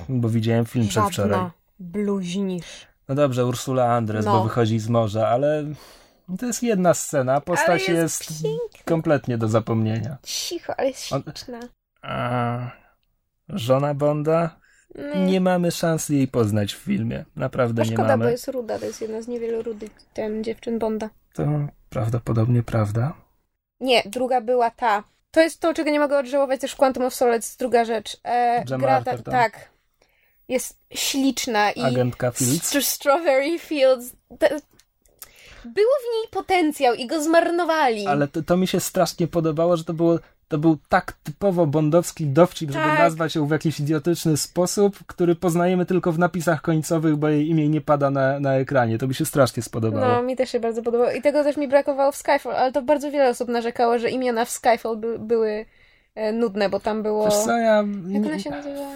bo widziałem film przedwczoraj. Żadna, bluźnisz. No dobrze, Ursula Andress, bo wychodzi z morza, ale to jest jedna scena. Postać jest kompletnie do zapomnienia. Cicho, ale jest śliczna. A żona Bonda? Nie mamy szans jej poznać w filmie. Naprawdę nie mamy. Szkoda, bo jest ruda. To jest jedna z niewielu rudych dziewczyn Bonda. To... Prawdopodobnie prawda. Nie, druga była ta. To jest to, czego nie mogę odżałować też w Quantum of Solace, druga rzecz. Gemma Arterton. Tak. Jest śliczna i... Agentka Fields. Strawberry Fields. Było w niej potencjał i go zmarnowali. Ale to mi się strasznie podobało, że to był tak typowo bondowski dowcip, tak, żeby nazwać ją w jakiś idiotyczny sposób, który poznajemy tylko w napisach końcowych, bo jej imię nie pada na ekranie. To mi się strasznie spodobało. No, mi też się bardzo podobało. I tego też mi brakowało w Skyfall, ale to bardzo wiele osób narzekało, że imiona w Skyfall były nudne, bo tam było... Wiesz co, jak ona się nazywa?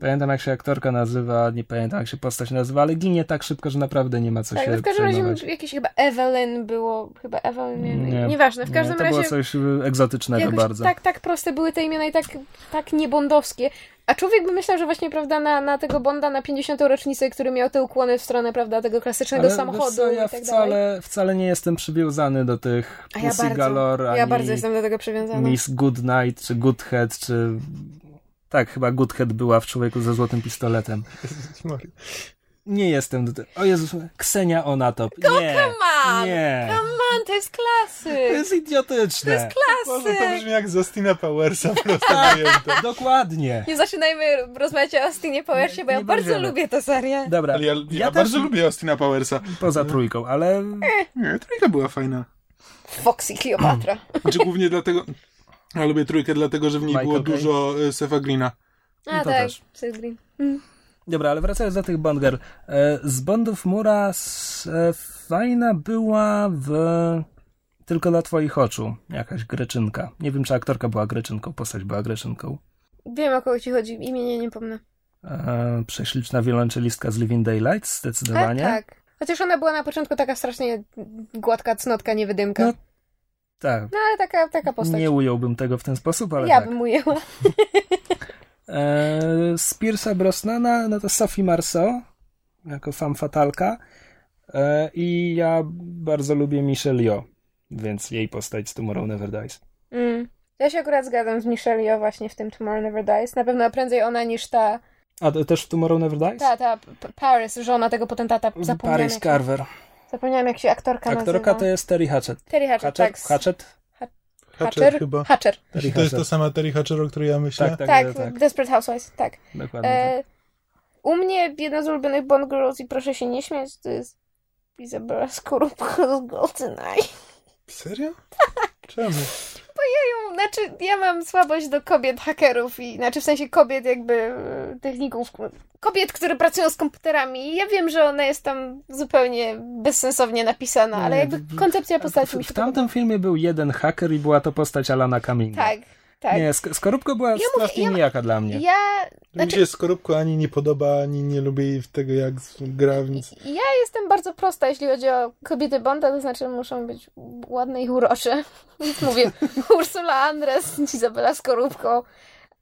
Pamiętam, jak się aktorka nazywa, nie pamiętam, jak się postać nazywa, ale ginie tak szybko, że naprawdę nie ma co tak, się przejmować. W każdym przejmować. Razie jakieś chyba Evelyn, nieważne. W każdym razie... To było coś egzotycznego bardzo. Tak proste były te imiona i tak niebondowskie. A człowiek by myślał, że właśnie, prawda, na tego Bonda na 50. rocznicę, który miał te ukłony w stronę, prawda, tego klasycznego samochodu co, ja i tak wcale nie jestem przywiązany do tych Pussy Galore, ani bardzo jestem do tego przywiązana. Miss Goodnight, czy Goodhead, czy... Tak, chyba Goodhead była w Człowieku ze złotym pistoletem. Nie jestem do tego. O Jezus, Ksenia Onatop. Come on, to jest klasyk. To jest idiotyczne. To jest klasyk. Może to brzmi jak z Austina Powersa. Dokładnie. Nie zaczynajmy rozmawiać o Austinie Powersie, bo ja bardzo lubię tę serię. Dobra. Ale ja bardzo lubię Austina Powersa. Poza trójką, ale... Nie, trójka była fajna. Fox i Cleopatra. Znaczy głównie dlatego... Ja lubię trójkę, dlatego że w niej było dużo Sefa Greena. A tak, Seth Green. Dobra, ale wracając do tych Bond Girl. Z Bondów Moore'a fajna była w Tylko dla twoich oczu. Jakaś Greczynka. Nie wiem, czy aktorka była Greczynką, postać była Greczynką. Wiem, o kogo ci chodzi. Imienia nie pomnę. Prześliczna wiolonczelistka z Living Daylights, zdecydowanie. Tak. Chociaż ona była na początku taka strasznie gładka cnotka, niewydymka. No, tak. No ale taka postać. Nie ująłbym tego w ten sposób, ale Ja bym ujęła. Z Pierce'a Brosnana, no to Sophie Marceau, jako femme fatalka. I ja bardzo lubię Michelle Yeoh, więc jej postać z Tomorrow Never Dies. Ja się akurat zgadzam z Michelle Yeoh właśnie w tym Tomorrow Never Dies. Na pewno prędzej ona niż ta... A to też w Tomorrow Never Dies? Ta Paris, żona tego potentata. Paris Carver. Zapomniałam, jak się aktorka nazywa. Aktorka to jest Terry Hatchett. Terry Hatchett, tak. Hatcher chyba. Hatcher. To jest ta sama Terry Hatcher, o której ja myślę. Tak. Desperate Housewives, tak. Dokładnie. U mnie jedna z ulubionych Bond Girls, i proszę się nie śmiać, to jest Izabella Scorupco z GoldenEye. Serio? Tak. Czemu? Bo ja mam słabość do kobiet hakerów, w sensie kobiet jakby techników, kobiet, które pracują z komputerami, i ja wiem, że ona jest tam zupełnie bezsensownie napisana, ale jakby koncepcja postaci mi się podoba. W tamtym filmie był jeden haker i była to postać Alana Cumming. Tak. Nie, Skorupko była strasznie nijaka dla mnie. Mi się Skorupko ani nie podoba, ani nie lubię jej tego, jak gra, więc... Ja jestem bardzo prosta, jeśli chodzi o kobiety Bonda, to znaczy muszą być ładne i urocze. Więc mówię, Ursula Andress, Izabella Skorupko.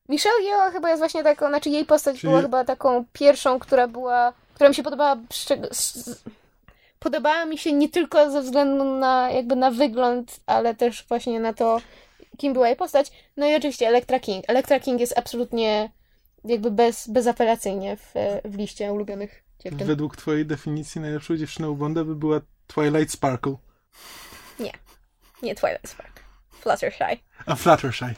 Michelle Yeoh chyba jest właśnie taką, jej postać była chyba taką pierwszą, która mi się podobała... Podobała mi się nie tylko ze względu na jakby na wygląd, ale też właśnie na to... kim była jej postać. No i oczywiście Elektra King. Elektra King jest absolutnie jakby bezapelacyjnie w liście ulubionych dziewczyn. Według twojej definicji najlepszą dziewczyną Bonda by była Twilight Sparkle. Nie Twilight Sparkle. Fluttershy. A Fluttershy.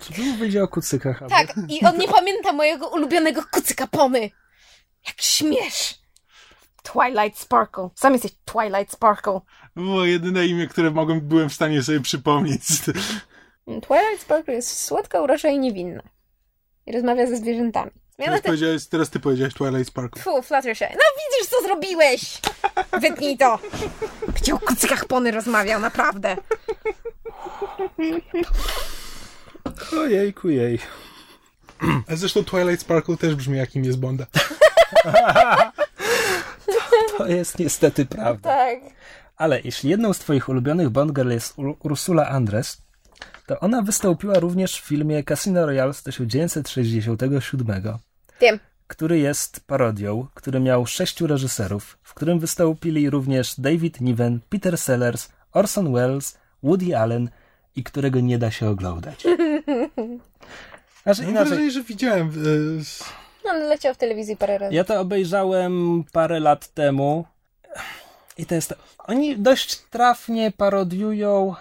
Co bym powiedział o kucykach? Tak, i on nie pamięta mojego ulubionego kucyka Pomy. Jak śmiesz! Twilight Sparkle. Sam jesteś Twilight Sparkle. Było jedyne imię, które byłem w stanie sobie przypomnieć. Twilight Sparkle jest słodka, urocza i niewinna. I rozmawia ze zwierzętami. Teraz ty powiedziałeś Twilight Sparkle. Fu, Fluttershy. No widzisz, co zrobiłeś! Wytnij to! Gdzie o kucykach Pony rozmawiał, naprawdę. Ojejku jej. A zresztą Twilight Sparkle też brzmi, jakim jest Bonda. To jest niestety prawda. Tak. Ale jeśli jedną z twoich ulubionych Bond Girl jest Ursula Andress, to ona wystąpiła również w filmie Casino Royale z 1967. Wiem. Który jest parodią, który miał 6 reżyserów, w którym wystąpili również David Niven, Peter Sellers, Orson Welles, Woody Allen i którego nie da się oglądać. Mam wrażenie, że widziałem... On leciał w telewizji parę razy. Ja to obejrzałem parę lat temu i to jest... Oni dość trafnie parodiują...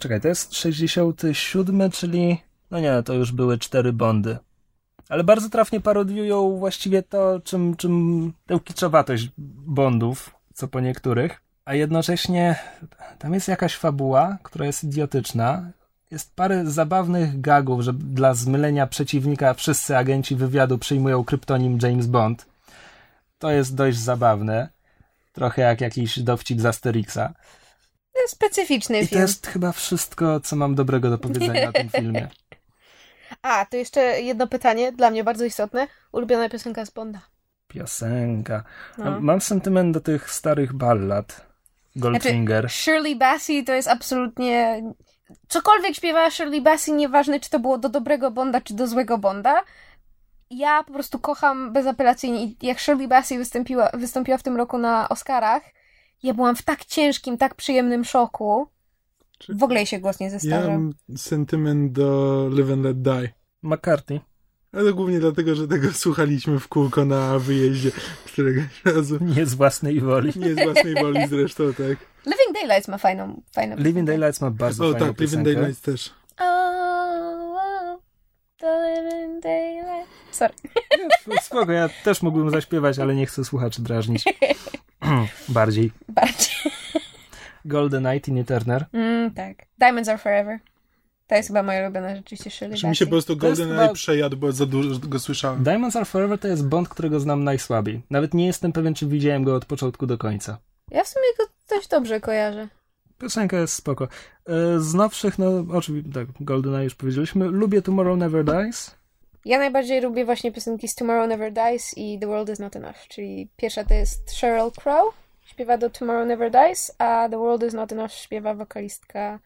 Czekaj, to jest 67, czyli... No nie, to już były 4 Bondy. Ale bardzo trafnie parodiują właściwie to, czym tę kiczowatość Bondów, co po niektórych. A jednocześnie tam jest jakaś fabuła, która jest idiotyczna. Jest parę zabawnych gagów, że dla zmylenia przeciwnika wszyscy agenci wywiadu przyjmują kryptonim James Bond. To jest dość zabawne. Trochę jak jakiś dowcip z Asterixa. To jest specyficzny film. I to jest chyba wszystko, co mam dobrego do powiedzenia o tym filmie. A, to jeszcze jedno pytanie, dla mnie bardzo istotne. Ulubiona piosenka z Bonda. Piosenka. No. Mam sentyment do tych starych ballad. Goldfinger. Shirley Bassey to jest absolutnie... Cokolwiek śpiewała Shirley Bassey, nieważne czy to było do dobrego Bonda, czy do złego Bonda, ja po prostu kocham bezapelacyjnie. I jak Shirley Bassey wystąpiła w tym roku na Oscarach, ja byłam w tak ciężkim, tak przyjemnym szoku. W ogóle jej się głos nie zestarzał. Ja mam sentyment do Live and Let Die. McCartney. Ale głównie dlatego, że tego słuchaliśmy w kółko na wyjeździe któregoś razu. Nie z własnej woli. Zresztą, tak. Living Daylights ma fajną Living Daylights ma bardzo fajną piosenkę. Living Daylights też. The Living Daylights. Sorry. Spoko, ja też mógłbym zaśpiewać, ale nie chcę słuchaczy drażnić. Bardziej. GoldenEye, Tina Turner. Tak. Diamonds Are Forever. To jest chyba moja ulubiona rzeczywiście Shirley Bassey. Mi się po prostu GoldenEye przejadł, bo za dużo go słyszałem. Diamonds Are Forever to jest Bond, którego znam najsłabiej. Nawet nie jestem pewien, czy widziałem go od początku do końca. Ja w sumie go dość dobrze kojarzę. Piosenka jest spoko. Z nowszych, no oczywiście, tak, GoldenEye już powiedzieliśmy. Lubię Tomorrow Never Dies. Ja najbardziej lubię właśnie piosenki z Tomorrow Never Dies i The World Is Not Enough, czyli pierwsza to jest Sheryl Crow, śpiewa do Tomorrow Never Dies, a The World Is Not Enough śpiewa wokalistka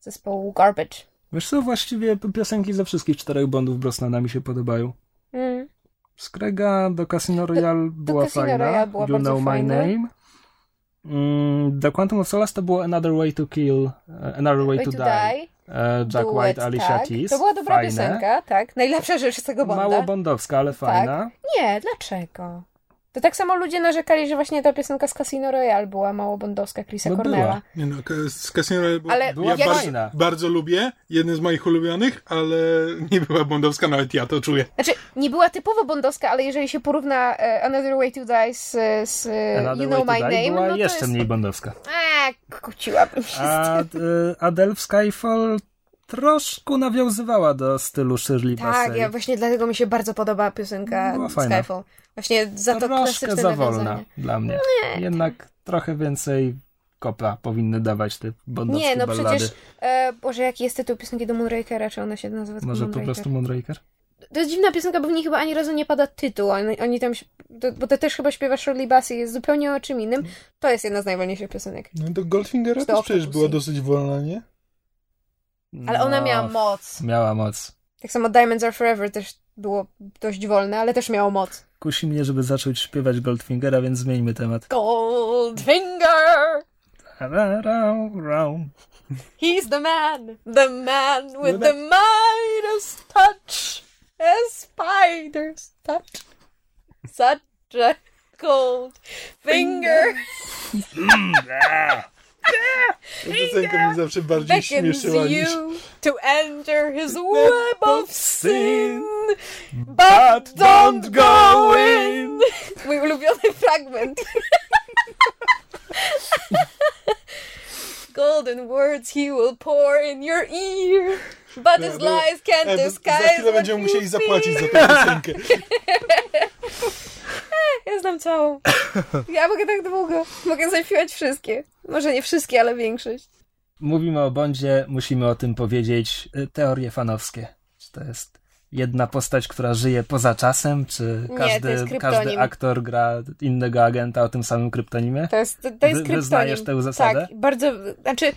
zespołu Garbage. Wiesz co, właściwie piosenki ze wszystkich czterech Bondów Brosnana mi się podobają. Mm. Z Craiga do Casino Royale była fajna, You Know My Name. Do Quantum of Solace to było Another Way to Kill, Another Way to Die. Jack Duet, White, Alicia Keys. To była dobra piosenka, tak. Najlepsza rzecz z tego Bonda. Mało bondowska, ale fajna. Tak. Nie, dlaczego? To tak samo ludzie narzekali, że właśnie ta piosenka z Casino Royale była mało bondowska Chrisa Cornella. Nie no, z Casino Royale była fajna. Bardzo lubię, jeden z moich ulubionych, ale nie była bondowska, nawet ja to czuję. Znaczy, nie była typowo bondowska, ale jeżeli się porówna Another Way to Die z You Know My Name, była no to jeszcze jest... mniej bondowska. Kłóciłabym się z tym. Adele w Skyfall troszkę nawiązywała do stylu Shirley Bassey. Tak, ja właśnie dlatego mi się bardzo podoba piosenka Skyfall. Właśnie za to klasyczne nawiązanie. Troszkę za wolna dla mnie. Nie. Jednak trochę więcej kopla powinny dawać te bondowskie ballady. Nie, no ballady. Przecież... Boże, jaki jest tytuł piosenki do Moonrakera? Czy ona się nazywa Może Moonraker? Po prostu Moonraker? To jest dziwna piosenka, bo w niej chyba ani razu nie pada tytuł. Oni tam... Bo to też chyba śpiewa Shirley Bassey, jest zupełnie o czym innym. To jest jedna z najwolniejszych piosenek. No do Goldfingera też przecież była dosyć wolna, nie? Ale ona miała moc. Miała moc. Tak samo Diamonds Are Forever też było dość wolne, ale też miało moc. Kusi mnie, żeby zacząć śpiewać Goldfingera, więc zmieńmy temat. Goldfinger! He's the man with the mightiest touch, a spider's touch. Such a cold finger. Ta piosenka mi zawsze bardziej śmieszyła niż... to enter his web of sin, but don't go in. Mój ulubiony fragment. Golden words he will pour in your ear, but his lies can't disguise. Za chwilę będziemy musieli zapłacić za tę piosenkę. Ja znam całą. Ja mogę tak długo. Mogę zaśpiewać wszystkie. Może nie wszystkie, ale większość. Mówimy o Bondzie, musimy o tym powiedzieć. Teorie fanowskie. Czy to jest jedna postać, która żyje poza czasem, czy każdy aktor gra innego agenta o tym samym kryptonimie? To jest kryptonim. Wyznajesz tę zasadę? Tak, bardzo... Znaczy,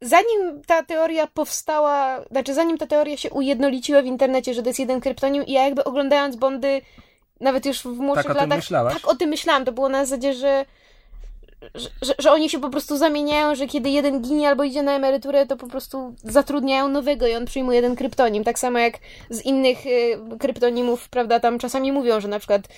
zanim ta teoria powstała, zanim ta teoria się ujednoliciła w internecie, że to jest jeden kryptonim, i ja jakby oglądając Bondy, nawet już w młodszych latach... Tak o tym myślałam. To było na zasadzie, że oni się po prostu zamieniają, że kiedy jeden ginie albo idzie na emeryturę, to po prostu zatrudniają nowego i on przyjmuje jeden kryptonim. Tak samo jak z innych kryptonimów, prawda, tam czasami mówią, że na przykład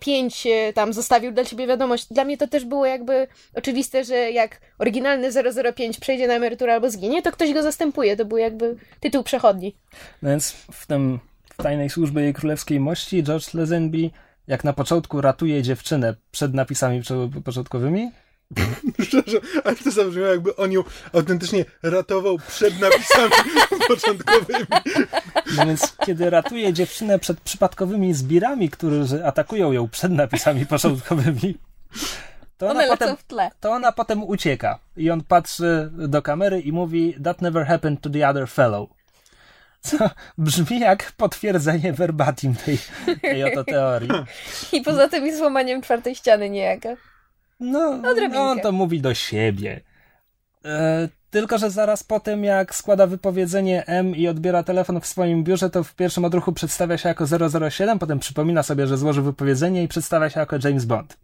005 tam zostawił dla ciebie wiadomość. Dla mnie to też było jakby oczywiste, że jak oryginalny 005 przejdzie na emeryturę albo zginie, to ktoś go zastępuje. To był jakby tytuł przechodni. No więc w tym... Tajnej służby jej królewskiej mości George Lazenby, jak na początku ratuje dziewczynę przed napisami początkowymi. Szczerze, ale to zabrzmiało, jakby on ją autentycznie ratował przed napisami początkowymi. No więc kiedy ratuje dziewczynę przed przypadkowymi zbirami, którzy atakują ją przed napisami początkowymi, to ona potem ucieka. I on patrzy do kamery i mówi "That never happened to the other fellow". Co brzmi jak potwierdzenie verbatim tej oto teorii. I poza tym jest złamaniem czwartej ściany niejako. No on to mówi do siebie. Tylko że zaraz po tym, jak składa wypowiedzenie M i odbiera telefon w swoim biurze, to w pierwszym odruchu przedstawia się jako 007, potem przypomina sobie, że złoży wypowiedzenie i przedstawia się jako James Bond.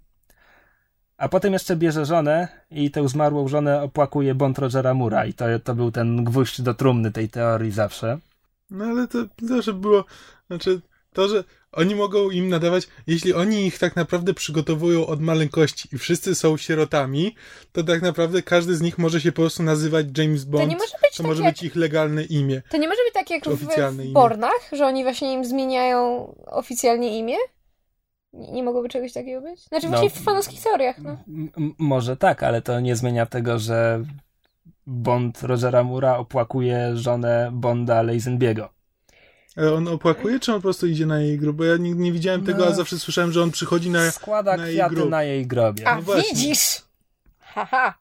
A potem jeszcze bierze żonę i tę zmarłą żonę opłakuje Bond Rogera Moore'a. I to był ten gwóźdź do trumny tej teorii zawsze. No ale to zawsze było... Znaczy, to, że oni mogą im nadawać... Jeśli oni ich tak naprawdę przygotowują od maleńkości i wszyscy są sierotami, to tak naprawdę każdy z nich może się po prostu nazywać James Bond. To nie może być, to tak może być ich legalne imię. To nie może być tak jak w Bornach, że oni właśnie im zmieniają oficjalnie imię? Nie mogłoby czegoś takiego być? Znaczy właśnie w fanowskich teoriach. No. Może tak, ale to nie zmienia tego, że Bond Rogera Moore'a opłakuje żonę Bonda Lazenby'ego. Ale on opłakuje, czy on po prostu idzie na jej grób? Bo ja nigdy nie widziałem tego, a zawsze słyszałem, że on przychodzi na jej grób. Składa kwiaty na jej grobie. A widzisz! Haha!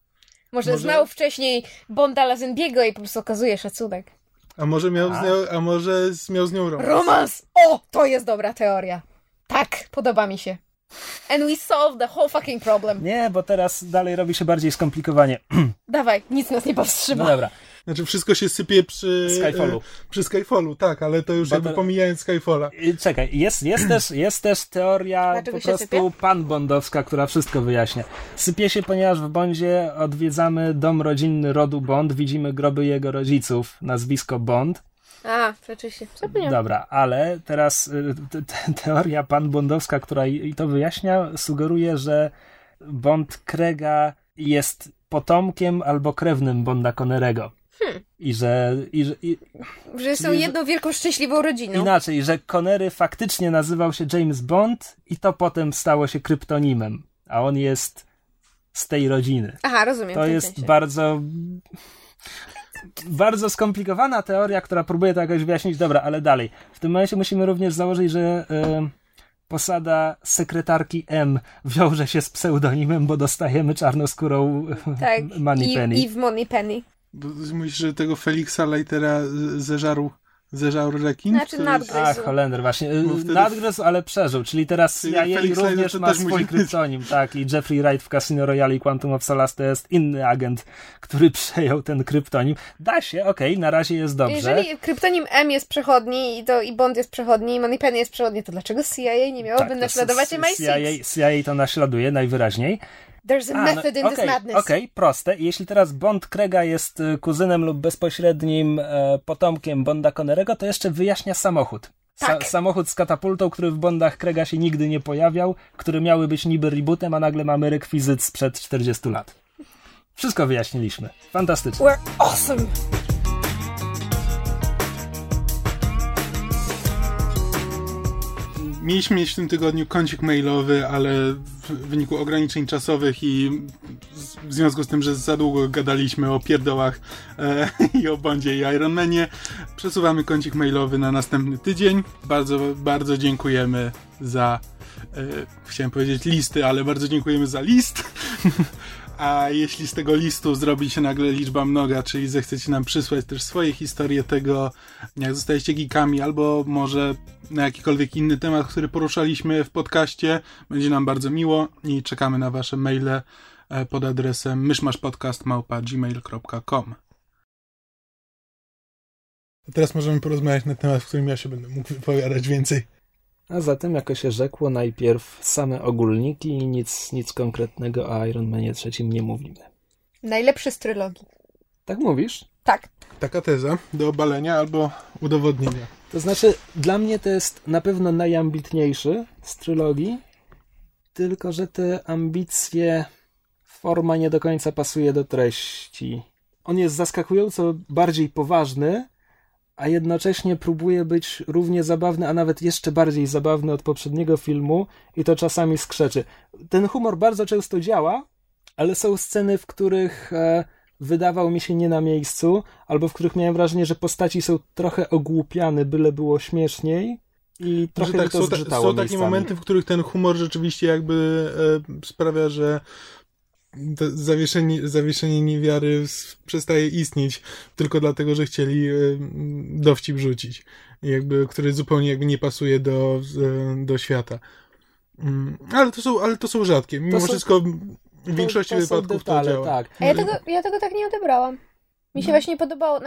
Może znał wcześniej Bonda Lazenby'ego i po prostu okazuje szacunek. A może miał z nią romans. Romans! O! To jest dobra teoria. Tak, podoba mi się. And we solved the whole fucking problem. Nie, bo teraz dalej robi się bardziej skomplikowanie. Dawaj, nic nas nie powstrzyma. No dobra. Znaczy wszystko się sypie przy Skyfallu, tak, ale to już jakby pomijając Skyfalla. Czekaj, jest też teoria dlaczego po prostu sypie? Pan Bondowska, która wszystko wyjaśnia. Sypie się, ponieważ w Bondzie odwiedzamy dom rodzinny rodu Bond, widzimy groby jego rodziców, nazwisko Bond. A, rzeczywiście. Dobra, ale teraz teoria pan Bondowska, która i to wyjaśnia, sugeruje, że Bond Craiga jest potomkiem albo krewnym Bonda Connerego. Że są jedną wielką, szczęśliwą rodziną. Inaczej, że Connery faktycznie nazywał się James Bond i to potem stało się kryptonimem, a on jest z tej rodziny. Aha, rozumiem. To jest bardzo skomplikowana teoria, która próbuje to jakoś wyjaśnić. Dobra, ale dalej. W tym momencie musimy również założyć, że posada sekretarki M wiąże się z pseudonimem, bo dostajemy czarnoskórą Moneypenny. I w Moneypenny. Myślisz, że tego Feliksa Leitera zeżarł rekin? Znaczy nadgryzł. Ach, Holender, właśnie. Nadgryzł, ale przeżył. Czyli teraz CIA również ma swój kryptonim. Tak, i Jeffrey Wright w Casino Royale i Quantum of Solace to jest inny agent, który przejął ten kryptonim. Da się, okej, na razie jest dobrze. Jeżeli kryptonim M jest przechodni i Bond jest przechodni i Moneypenny jest przechodni, to dlaczego CIA nie miałoby naśladować MI6? CIA to naśladuje najwyraźniej. There's a method in this madness. Okej, proste. Jeśli teraz Bond Craiga jest kuzynem lub bezpośrednim potomkiem Bonda Connerego, to jeszcze wyjaśnia samochód. Tak. Samochód z katapultą, który w Bondach Craiga się nigdy nie pojawiał, który miały być niby rebootem, a nagle mamy rekwizyt sprzed 40 lat. Wszystko wyjaśniliśmy. Fantastycznie. We're awesome! Mieliśmy mieć w tym tygodniu kącik mailowy, ale w wyniku ograniczeń czasowych i w związku z tym, że za długo gadaliśmy o pierdołach i o Bondzie i Ironmanie, przesuwamy kącik mailowy na następny tydzień. Bardzo, bardzo dziękujemy za... chciałem powiedzieć listy, ale bardzo dziękujemy za list. A jeśli z tego listu zrobi się nagle liczba mnoga, czyli zechcecie nam przysłać też swoje historie tego, jak zostaliście geekami, albo może na jakikolwiek inny temat, który poruszaliśmy w podcaście, będzie nam bardzo miło i czekamy na wasze maile pod adresem myszmaszpodcast@gmail.com. A teraz możemy porozmawiać na temat, w którym ja się będę mógł wypowiadać więcej. A zatem, jako się rzekło, najpierw same ogólniki i nic konkretnego o Iron Manie III nie mówimy. Najlepszy z trylogii. Tak mówisz? Tak. Taka teza do obalenia albo udowodnienia. To znaczy, dla mnie to jest na pewno najambitniejszy z trylogii, tylko że te ambicje, forma nie do końca pasuje do treści. On jest zaskakująco bardziej poważny, a jednocześnie próbuje być równie zabawny, a nawet jeszcze bardziej zabawny od poprzedniego filmu i to czasami skrzeczy. Ten humor bardzo często działa, ale są sceny, w których wydawał mi się nie na miejscu, albo w których miałem wrażenie, że postaci są trochę ogłupiane, byle było śmieszniej i trochę tak, to zgrzytało Są takie momenty, w których ten humor rzeczywiście jakby sprawia, że zawieszenie niewiary przestaje istnieć tylko dlatego, że chcieli dowcip rzucić, który zupełnie nie pasuje do świata. Ale to są rzadkie. Mimo wszystko w większości wypadków to działa. Tak. A ja tego tak nie odebrałam. Mi się właśnie podobało,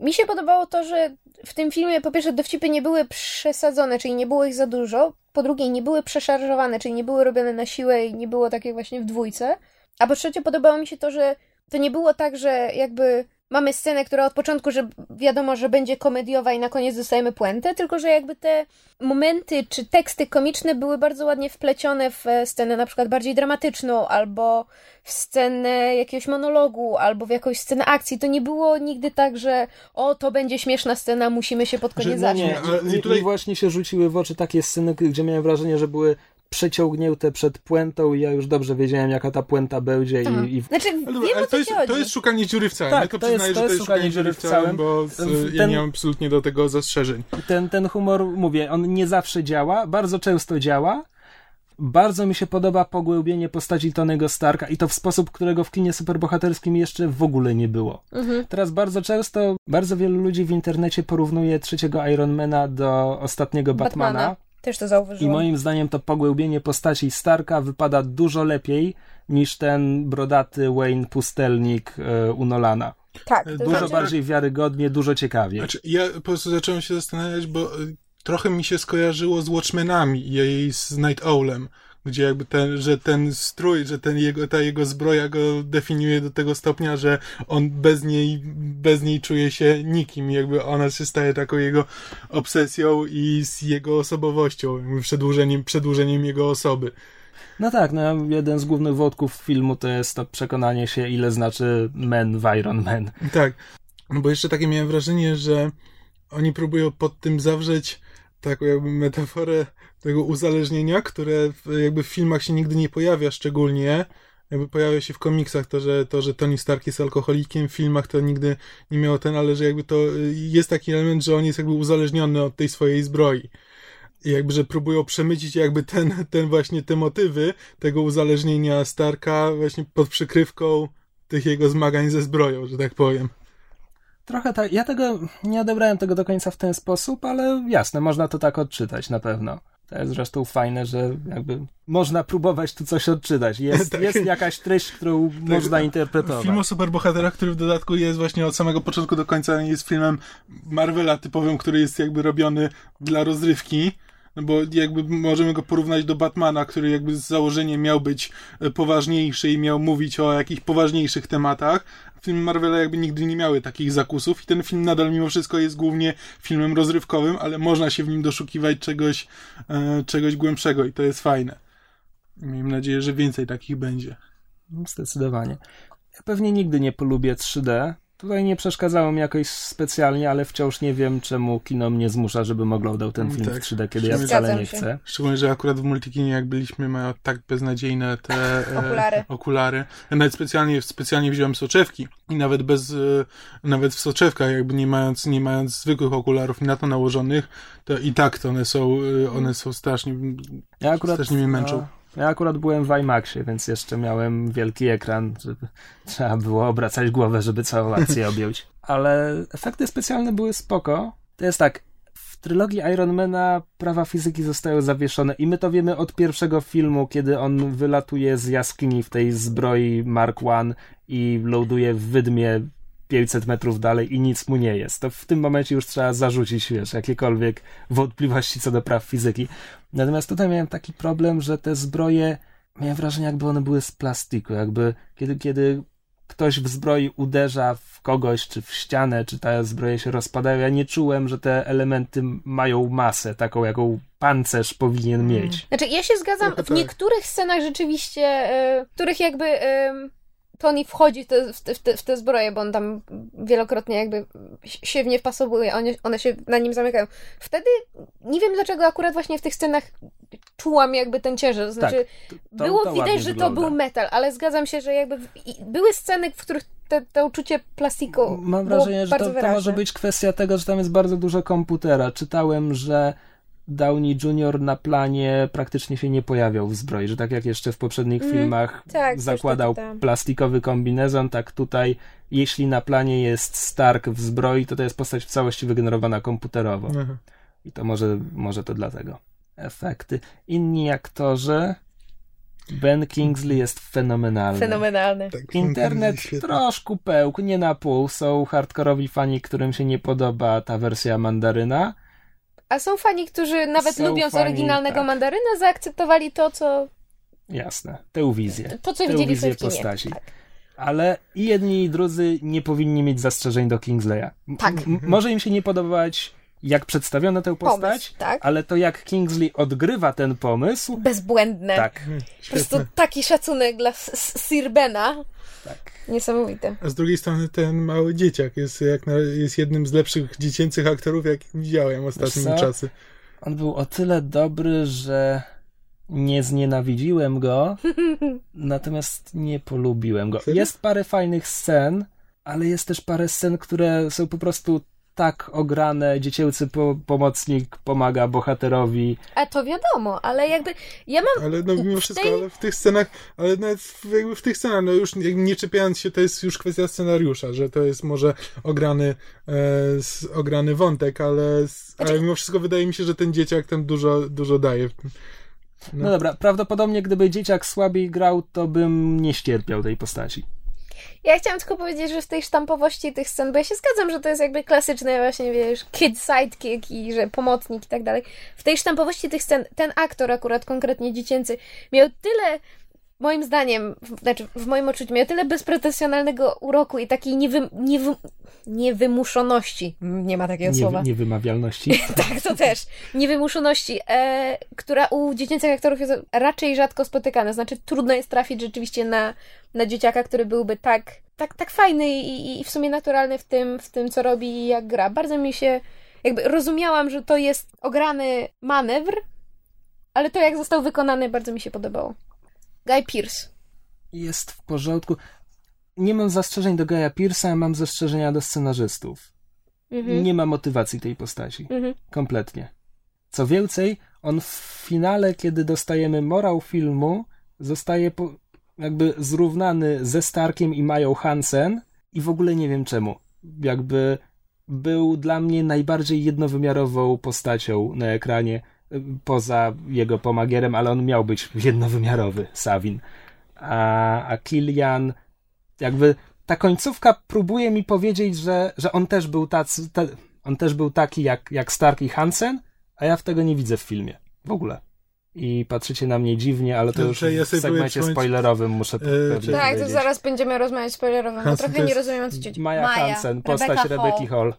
mi się podobało to, że w tym filmie po pierwsze dowcipy nie były przesadzone, czyli nie było ich za dużo, po drugie nie były przeszarżowane, czyli nie były robione na siłę i nie było takie właśnie w dwójce, a po trzecie podobało mi się to, że to nie było tak, że jakby mamy scenę, która od początku, że wiadomo, że będzie komediowa i na koniec dostajemy puentę, tylko że jakby te momenty czy teksty komiczne były bardzo ładnie wplecione w scenę na przykład bardziej dramatyczną, albo w scenę jakiegoś monologu, albo w jakąś scenę akcji. To nie było nigdy tak, że to będzie śmieszna scena, musimy się pod koniec zacząć. I właśnie się rzuciły w oczy takie sceny, gdzie miałem wrażenie, że były przeciągnięte przed puentą i ja już dobrze wiedziałem, jaka ta puenta będzie. To jest szukanie dziury w całym. Tak, ja to przyznaję, że to jest szukanie dziury w całym, bo ja nie mam absolutnie do tego zastrzeżeń. Ten humor, mówię, on nie zawsze działa, bardzo często działa, Bardzo mi się podoba pogłębienie postaci Tony'ego Starka i to w sposób, którego w kinie superbohaterskim jeszcze w ogóle nie było. Teraz bardzo często, bardzo wielu ludzi w internecie porównuje trzeciego Ironmana do ostatniego Batmana. Też to zauważyłam. I moim zdaniem to pogłębienie postaci Starka wypada dużo lepiej niż ten brodaty Wayne Pustelnik u Nolana. Tak. Dużo bardziej wiarygodnie, dużo ciekawiej. Znaczy, ja po prostu zacząłem się zastanawiać, bo trochę mi się skojarzyło z Watchmenami i z Night Owlem, gdzie jakby ten strój, że ta jego zbroja go definiuje do tego stopnia, że on bez niej czuje się nikim. Jakby ona się staje taką jego obsesją i z jego osobowością, przedłużeniem jego osoby. No tak, jeden z głównych wątków filmu to jest to przekonanie się, ile znaczy men w Iron Man. Tak, no bo jeszcze takie miałem wrażenie, że oni próbują pod tym zawrzeć taką jakby metaforę tego uzależnienia, które jakby w filmach się nigdy nie pojawia szczególnie. Jakby pojawia się w komiksach to, że Tony Stark jest alkoholikiem, w filmach to nigdy nie miało ale że jakby to jest taki element, że on jest jakby uzależniony od tej swojej zbroi. I jakby, że próbują przemycić jakby ten właśnie te motywy tego uzależnienia Starka właśnie pod przykrywką tych jego zmagań ze zbroją, że tak powiem. Trochę tak, ja tego nie odebrałem tego do końca w ten sposób, ale jasne, można to tak odczytać na pewno. To jest zresztą fajne, że jakby można próbować tu coś odczytać. Jest jakaś treść, którą można interpretować. Film o superbohaterach, który w dodatku jest właśnie od samego początku do końca, jest filmem Marvela typowym, który jest jakby robiony dla rozrywki. No bo jakby możemy go porównać do Batmana, który jakby z założeniem miał być poważniejszy i miał mówić o jakichś poważniejszych tematach. Filmy Marvela jakby nigdy nie miały takich zakusów i ten film nadal mimo wszystko jest głównie filmem rozrywkowym, ale można się w nim doszukiwać czegoś głębszego i to jest fajne. Miejmy nadzieję, że więcej takich będzie. Zdecydowanie. Ja pewnie nigdy nie polubię 3D. Tutaj nie przeszkadzało mi jakoś specjalnie, ale wciąż nie wiem, czemu kino mnie zmusza, żebym oglądał ten film w 3D, kiedy ja wcale nie chcę. Szczególnie, że akurat w Multikinie, jak byliśmy, mają tak beznadziejne te okulary. Ja nawet specjalnie wziąłem soczewki i nawet nawet w soczewkach, jakby nie mając zwykłych okularów na to nałożonych, to i tak to one są strasznie mnie męczą. Ja akurat byłem w IMAX-ie, więc jeszcze miałem wielki ekran, żeby trzeba było obracać głowę, żeby całą akcję objąć. Ale efekty specjalne były spoko. To jest tak, w trylogii Ironmana prawa fizyki zostały zawieszone i my to wiemy od pierwszego filmu, kiedy on wylatuje z jaskini w tej zbroi Mark I i ląduje w wydmie 500 metrów dalej i nic mu nie jest. To w tym momencie już trzeba zarzucić, jakiekolwiek wątpliwości co do praw fizyki. Natomiast tutaj miałem taki problem, że te zbroje, miałem wrażenie, jakby one były z plastiku, jakby kiedy ktoś w zbroi uderza w kogoś, czy w ścianę, czy te zbroje się rozpadają, ja nie czułem, że te elementy mają masę, taką jaką pancerz powinien mieć. Znaczy, ja się zgadzam, w niektórych scenach rzeczywiście, których jakby... Tony wchodzi w te zbroje, bo on tam wielokrotnie jakby się w nie wpasowuje, one się na nim zamykają. Wtedy nie wiem, dlaczego akurat właśnie w tych scenach czułam jakby ten ciężar. Znaczy, tak, było widać, że to był metal, ale zgadzam się, że jakby były sceny, w których to uczucie plastiku. Mam wrażenie, że to może być kwestia tego, że tam jest bardzo dużo komputera. Czytałem, że Downey Jr. na planie praktycznie się nie pojawiał w zbroi, że tak jak jeszcze w poprzednich filmach zakładał plastikowy kombinezon, tak tutaj jeśli na planie jest Stark w zbroi, to jest postać w całości wygenerowana komputerowo. Mhm. I to może to dlatego. Efekty. Inni aktorzy... Ben Kingsley jest fenomenalny. Tak, internet troszkę pełk, nie na pół. Są hardkorowi fani, którym się nie podoba ta wersja mandaryna. A są fani, którzy nawet lubią z oryginalnego mandaryna, zaakceptowali to, co... Jasne, tę wizję. To, co widzieli w postaci. Tak. Ale i jedni, i drudzy nie powinni mieć zastrzeżeń do Kingsleya. Tak. Może im się nie podobać, jak przedstawiono tę postać, ale to, jak Kingsley odgrywa ten pomysł... Bezbłędne. Tak. Po prostu taki szacunek dla Sir Bena. Tak. Niesamowite. A z drugiej strony ten mały dzieciak jest jednym z lepszych dziecięcych aktorów, jak widziałem ostatnimi czasy. On był o tyle dobry, że nie znienawidziłem go, natomiast nie polubiłem go. Jest parę fajnych scen, ale jest też parę scen, które są po prostu tak ograne, dziecięcy pomocnik pomaga bohaterowi. A to wiadomo, ale jakby ja mam... Ale no mimo wszystko, ale w tych scenach, ale nawet jakby w tych scenach, no już nie czepiając się, to jest już kwestia scenariusza, że to jest może ograny wątek, ale mimo wszystko wydaje mi się, że ten dzieciak tam dużo daje. No dobra, prawdopodobnie gdyby dzieciak słabiej grał, to bym nie ścierpiał tej postaci. Ja chciałam tylko powiedzieć, że w tej sztampowości tych scen, bo ja się zgadzam, że to jest jakby klasyczne właśnie, wiesz, kid sidekick i że pomocnik i tak dalej. W tej sztampowości tych scen ten aktor akurat konkretnie dziecięcy miał tyle, moim zdaniem, znaczy w moim odczuciu, miał tyle bezprofesjonalnego uroku i takiej niewymuszoności. Nie ma takiego słowa. Niewymawialności. Tak, to też. Niewymuszoności, która u dziecięcych aktorów jest raczej rzadko spotykana. Znaczy trudno jest trafić rzeczywiście na dzieciaka, który byłby tak fajny i w sumie naturalny w tym, co robi i jak gra. Bardzo mi się... Jakby rozumiałam, że to jest ograny manewr, ale to, jak został wykonany, bardzo mi się podobało. Guy Pearce. Jest w porządku. Nie mam zastrzeżeń do Guy'a Pearce'a, mam zastrzeżenia do scenarzystów. Mm-hmm. Nie ma motywacji tej postaci. Mm-hmm. Kompletnie. Co więcej, on w finale, kiedy dostajemy morał filmu, zostaje jakby zrównany ze Starkiem i Mają Hansen i w ogóle nie wiem czemu. Jakby był dla mnie najbardziej jednowymiarową postacią na ekranie, poza jego pomagierem, ale on miał być jednowymiarowy, Savin. A Killian, jakby ta końcówka próbuje mi powiedzieć, że on też był taki jak Stark i Hansen, a ja w tego nie widzę w filmie. W ogóle. I patrzycie na mnie dziwnie, ale to już w segmencie spoilerowym muszę powiedzieć. Tak, to zaraz będziemy rozmawiać spoilerowym. No, trochę nie rozumiem, co dzieci. Maja Hansen, postać Rebecca Hall.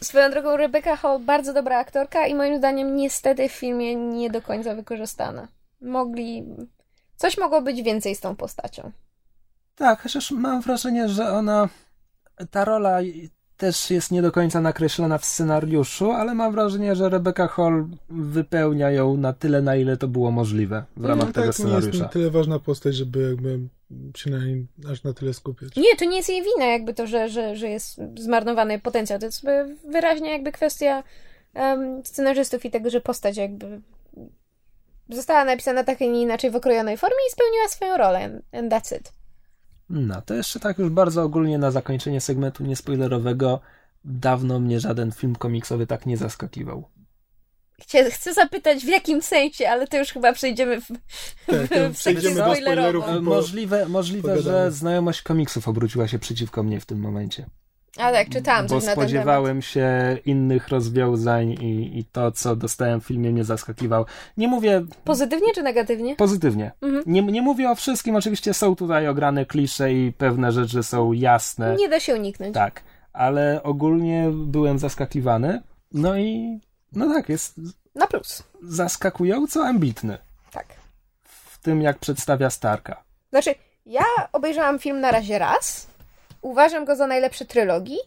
Swoją drogą, Rebecca Hall, bardzo dobra aktorka i moim zdaniem niestety w filmie nie do końca wykorzystana. Coś mogło być więcej z tą postacią. Tak, chociaż mam wrażenie, że ta rola też jest nie do końca nakreślona w scenariuszu, ale mam wrażenie, że Rebecca Hall wypełnia ją na tyle, na ile to było możliwe w ramach tego scenariusza. Nie jest na tyle ważna postać, żeby jakby się na nim aż na tyle skupiać. Nie, to nie jest jej wina jakby to, że jest zmarnowany potencjał. To jest wyraźnie jakby kwestia scenarzystów i tego, że postać jakby została napisana tak, a nie inaczej w okrojonej formie i spełniła swoją rolę. And that's it. No, to jeszcze tak już bardzo ogólnie na zakończenie segmentu niespoilerowego. Dawno mnie żaden film komiksowy tak nie zaskakiwał. Chcę zapytać w jakim sensie, ale to już chyba przejdziemy w sekcję spoilerową. Możliwe, że znajomość komiksów obróciła się przeciwko mnie w tym momencie. A tak, czytałam coś na ten temat. Bo spodziewałem się innych rozwiązań i to, co dostałem w filmie, mnie zaskakiwało. Nie mówię... Pozytywnie czy negatywnie? Pozytywnie. Mhm. Nie mówię o wszystkim, oczywiście są tutaj ograne klisze i pewne rzeczy są jasne. Nie da się uniknąć. Tak, ale ogólnie byłem zaskakiwany. No i... No tak, jest... Na plus. Zaskakująco ambitny. Tak. W tym, jak przedstawia Starka. Znaczy, ja obejrzałam film na razie raz... Uważam go za najlepszy trylogii.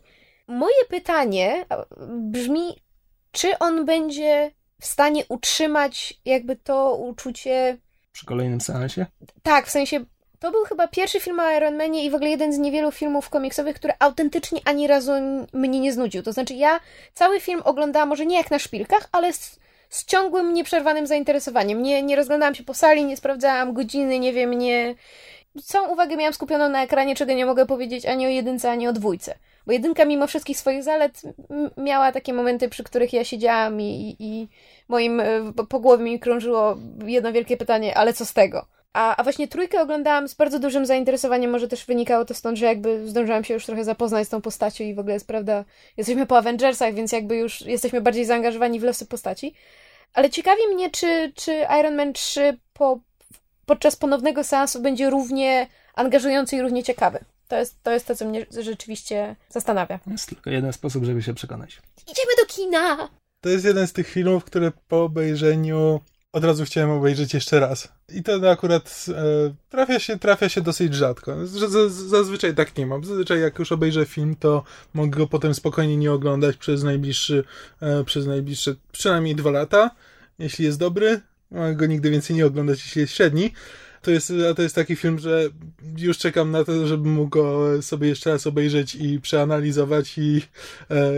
Moje pytanie brzmi, czy on będzie w stanie utrzymać jakby to uczucie... Przy kolejnym seansie? Tak, w sensie to był chyba pierwszy film o Ironmanie i w ogóle jeden z niewielu filmów komiksowych, który autentycznie ani razu mnie nie znudził. To znaczy ja cały film oglądałam może nie jak na szpilkach, ale z ciągłym, nieprzerwanym zainteresowaniem. Nie rozglądałam się po sali, nie sprawdzałam godziny, nie wiem, nie... Całą uwagę miałam skupioną na ekranie, czego nie mogę powiedzieć ani o jedynce, ani o dwójce. Bo jedynka mimo wszystkich swoich zalet miała takie momenty, przy których ja siedziałam i moim po głowie mi krążyło jedno wielkie pytanie, ale co z tego? A właśnie trójkę oglądałam z bardzo dużym zainteresowaniem, może też wynikało to stąd, że jakby zdążyłam się już trochę zapoznać z tą postacią i w ogóle jest prawda, jesteśmy po Avengersach, więc jakby już jesteśmy bardziej zaangażowani w losy postaci. Ale ciekawi mnie, czy Iron Man 3 podczas ponownego seansu będzie równie angażujący i równie ciekawy. To jest to, co mnie rzeczywiście zastanawia. Jest tylko jeden sposób, żeby się przekonać. Idziemy do kina! To jest jeden z tych filmów, które po obejrzeniu od razu chciałem obejrzeć jeszcze raz. I to akurat trafia się dosyć rzadko. Zazwyczaj tak nie mam. Zazwyczaj jak już obejrzę film, to mogę go potem spokojnie nie oglądać przez najbliższe przynajmniej 2 lata, jeśli jest dobry. Mogę go nigdy więcej nie oglądać, jeśli jest średni. to jest taki film, że już czekam na to, żebym mógł go sobie jeszcze raz obejrzeć i przeanalizować i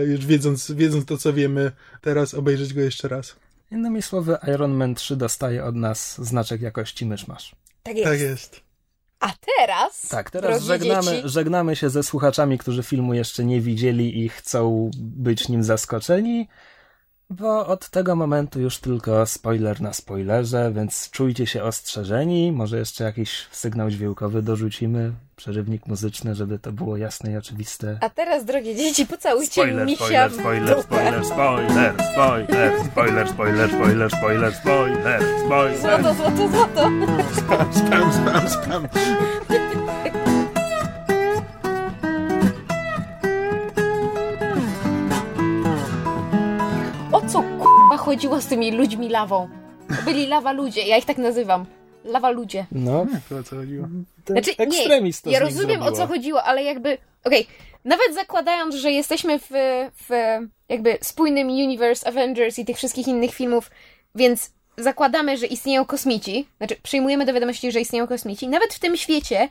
już wiedząc to, co wiemy, teraz obejrzeć go jeszcze raz. Innymi słowy, Iron Man 3 dostaje od nas znaczek jakości myszmasz. Tak jest. Tak jest. A teraz? Tak, teraz żegnamy się ze słuchaczami, którzy filmu jeszcze nie widzieli i chcą być nim zaskoczeni, bo od tego momentu już tylko spoiler na spoilerze, więc czujcie się ostrzeżeni. Może jeszcze jakiś sygnał dźwiękowy dorzucimy, przerywnik muzyczny, żeby to było jasne i oczywiste. A teraz, drogie dzieci, pocałujcie misia w dupę. Spoiler. Złoto. Spam. Chodziło z tymi ludźmi lawą. To byli lawa ludzie, ja ich tak nazywam. Lawa ludzie. No, to o co chodziło? Znaczy, nie, ja rozumiem o co chodziło, ale jakby, nawet zakładając, że jesteśmy w jakby spójnym universe Avengers i tych wszystkich innych filmów, więc zakładamy, że istnieją kosmici, znaczy przyjmujemy do wiadomości, że istnieją kosmici, nawet w tym świecie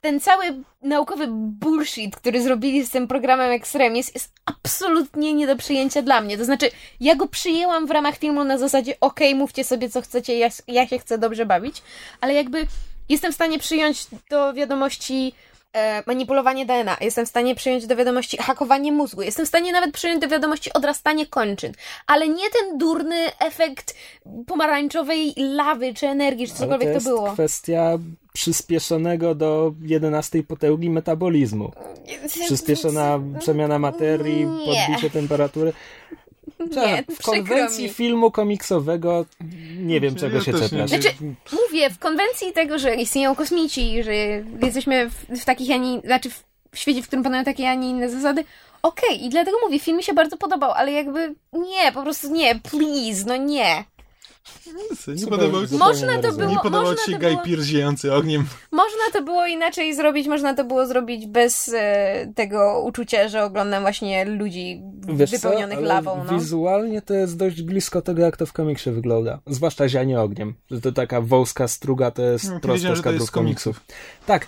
ten cały naukowy bullshit, który zrobili z tym programem Extremis, jest absolutnie nie do przyjęcia dla mnie. To znaczy, ja go przyjęłam w ramach filmu na zasadzie mówcie sobie co chcecie, ja się chcę dobrze bawić, ale jakby jestem w stanie przyjąć do wiadomości manipulowanie DNA, jestem w stanie przyjąć do wiadomości hakowanie mózgu, jestem w stanie nawet przyjąć do wiadomości odrastanie kończyn, ale nie ten durny efekt pomarańczowej lawy czy energii, czy cokolwiek to było. To jest kwestia przyspieszonego do 11 potęgi metabolizmu. Przyspieszona przemiana materii, podbicie temperatury. Nie, w konwencji filmu komiksowego nie wiem, czego się czepiasz. Znaczy, mówię, w konwencji tego, że istnieją kosmici, że jesteśmy w takich, w świecie, w którym panują takie, a nie inne zasady, i dlatego mówię, film mi się bardzo podobał, ale jakby nie, po prostu nie, please, no nie. Nie podobał ci się Guy Pearce ziejący ogniem. Można to było inaczej zrobić, bez tego uczucia, że oglądam właśnie ludzi wypełnionych lawą. No. Wizualnie to jest dość blisko tego, jak to w komiksie wygląda. Zwłaszcza zianie ogniem. Że to taka wąska struga, to jest prosta skadrów komiksów. Tak,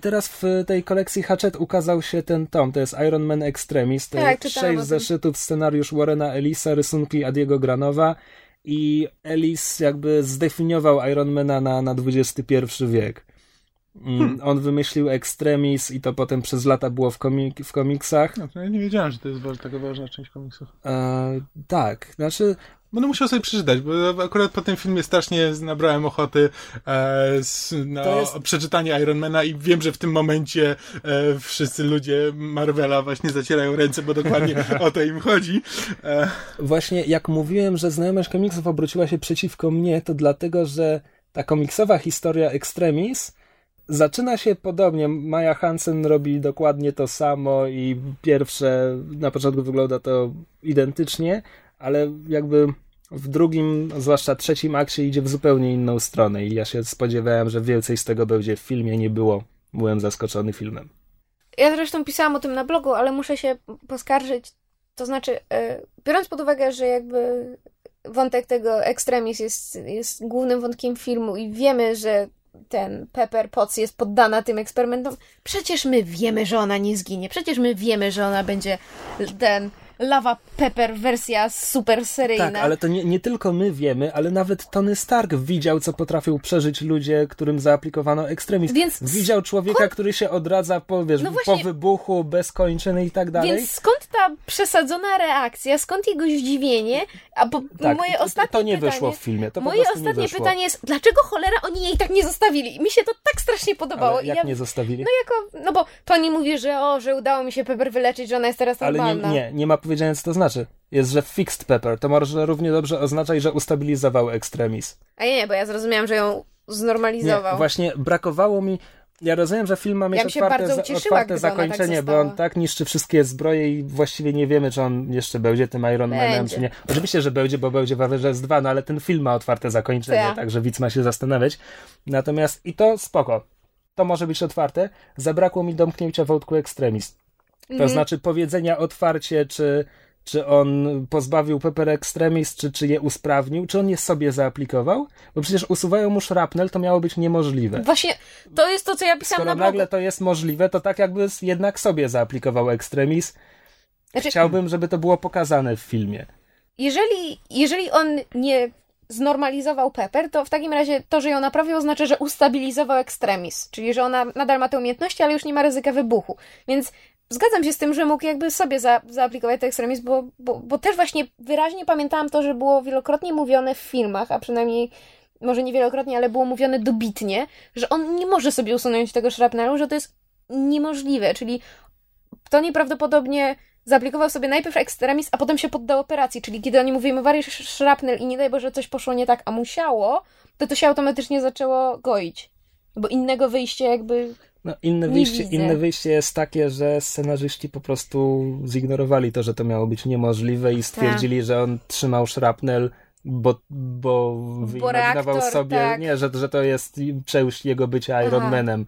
teraz w tej kolekcji Hatchet ukazał się ten tom, to jest Iron Man Extremis, to jest 6 zeszytów, scenariusz Warrena Ellisa, rysunki Adiego Granowa. I Ellis jakby zdefiniował Ironmana na XXI wiek. On wymyślił Extremis i to potem przez lata było w komiksach. No, ja nie wiedziałem, że to jest taka ważna część komiksów. Tak, znaczy... Będę musiał sobie przeczytać, bo akurat po tym filmie strasznie nabrałem ochoty przeczytanie Ironmana i wiem, że w tym momencie wszyscy ludzie Marvela właśnie zacierają ręce, bo dokładnie o to im chodzi. Właśnie jak mówiłem, że znajomość komiksów obróciła się przeciwko mnie, to dlatego, że ta komiksowa historia Extremis zaczyna się podobnie. Maja Hansen robi dokładnie to samo i na początku wygląda to identycznie, ale jakby w drugim, zwłaszcza trzecim akcie idzie w zupełnie inną stronę i ja się spodziewałem, że więcej z tego będzie w filmie, nie było. Byłem zaskoczony filmem. Ja zresztą pisałam o tym na blogu, ale muszę się poskarżyć. To znaczy, biorąc pod uwagę, że jakby wątek tego Extremis jest głównym wątkiem filmu i wiemy, że ten Pepper Potts jest poddana tym eksperymentom, przecież my wiemy, że ona nie zginie. Przecież my wiemy, że ona będzie ten... Lava Pepper wersja super seryjna. Tak, ale to nie tylko my wiemy, ale nawet Tony Stark widział, co potrafił przeżyć ludzie, którym zaaplikowano ekstremizm. Więc widział człowieka, który się odradza po wybuchu, bez kończyny i tak dalej. Więc skąd ta przesadzona reakcja? Skąd jego zdziwienie? Moje ostatnie pytanie... To nie wyszło w filmie. Moje ostatnie pytanie jest, dlaczego cholera oni jej tak nie zostawili? Mi się to tak strasznie podobało. Ale jak nie zostawili? Bo Tony mówi, że udało mi się Pepper wyleczyć, że ona jest teraz normalna. Ale nie ma powiedziane, co to znaczy. Jest, że fixed Pepper. To może równie dobrze oznaczać, że ustabilizował Extremis. A nie, bo ja zrozumiałam, że ją znormalizował. Nie, właśnie brakowało mi... Ja rozumiem, że film ma mieć otwarte zakończenie, bo on tak niszczy wszystkie zbroje i właściwie nie wiemy, czy on jeszcze będzie tym Iron Manem, czy nie. Oczywiście, że będzie, bo będzie w Avengers 2, ale ten film ma otwarte zakończenie, także widz ma się zastanawiać. Natomiast i to spoko. To może być otwarte. Zabrakło mi domknięcia wątku Extremis. To znaczy powiedzenia otwarcie, czy Czy on pozbawił Pepper Extremis, czy je usprawnił? Czy on je sobie zaaplikował? Bo przecież usuwają mu szrapnel, to miało być niemożliwe. Właśnie, to jest to, co ja pisałam na blogu. Skoro nagle to jest możliwe, to tak jakby jednak sobie zaaplikował Extremis. Znaczy, chciałbym, żeby to było pokazane w filmie. Jeżeli on nie znormalizował Pepper, to w takim razie to, że ją naprawił, oznacza, że ustabilizował Extremis. Czyli, że ona nadal ma te umiejętności, ale już nie ma ryzyka wybuchu. Więc zgadzam się z tym, że mógł jakby sobie zaaplikować ten ekstremizm, bo też właśnie wyraźnie pamiętałam to, że było wielokrotnie mówione w filmach, a przynajmniej może nie wielokrotnie, ale było mówione dobitnie, że on nie może sobie usunąć tego szrapnelu, że to jest niemożliwe, czyli to nieprawdopodobnie zaaplikował sobie najpierw ekstremizm, a potem się poddał operacji, czyli kiedy oni mówili, wari szrapnel i nie daj Boże, coś poszło nie tak, a musiało, to się automatycznie zaczęło goić, bo innego wyjścia jakby... No, inne wyjście jest takie, że scenarzyści po prostu zignorowali to, że to miało być niemożliwe i stwierdzili, że on trzymał szrapnel, bo wyimaginował sobie, tak. Nie, że to jest przełść jego bycia Ironmanem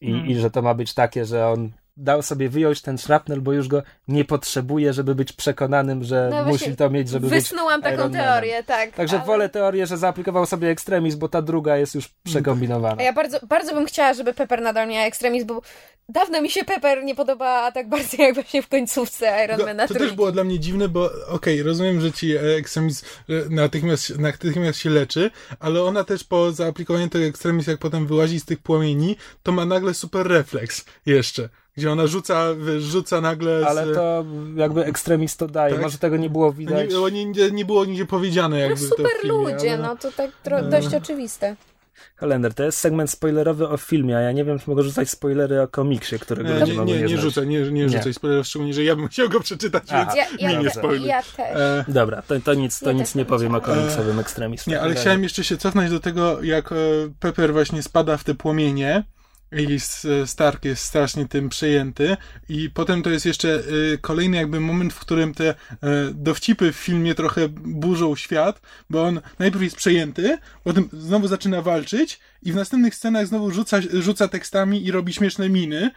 i że to ma być takie, że on dał sobie wyjąć ten szrapnel, bo już go nie potrzebuje, żeby być przekonanym, że musi to mieć, żeby być Ironmanem. Wysnułam taką teorię, tak. Także wolę teorię, że zaaplikował sobie ekstremizm, bo ta druga jest już przekombinowana. A ja bardzo, bardzo bym chciała, żeby Pepper nadal miała ekstremizm, bo dawno mi się Pepper nie podobała tak bardzo, jak właśnie w końcówce Ironmana. To też było dla mnie dziwne, bo okej, rozumiem, że ci ekstremizm natychmiast się leczy, ale ona też po zaaplikowaniu tego ekstremizmu, jak potem wyłazi z tych płomieni, to ma nagle super refleks jeszcze. Gdzie ona rzuca nagle... Ale to jakby ekstremizm to daje. Tak? Może tego nie było widać. Nie było nigdzie powiedziane jakby to w filmie. Super ludzie, ale... to tak dość oczywiste. Holender, to jest segment spoilerowy o filmie, a ja nie wiem, czy mogę rzucać spoilery o komiksie, którego nie mamy nie rzucaj spoilerów, szczególnie, że ja bym chciał go przeczytać, więc nie spoiluj. Dobra, to nic nie powiem o komiksowym ekstremizmie. Nie, ale chciałem jeszcze się cofnąć do tego, jak Pepper właśnie spada w te płomienie, i Stark jest strasznie tym przejęty i potem to jest jeszcze kolejny jakby moment, w którym te dowcipy w filmie trochę burzą świat, bo on najpierw jest przejęty, potem znowu zaczyna walczyć i w następnych scenach znowu rzuca tekstami i robi śmieszne miny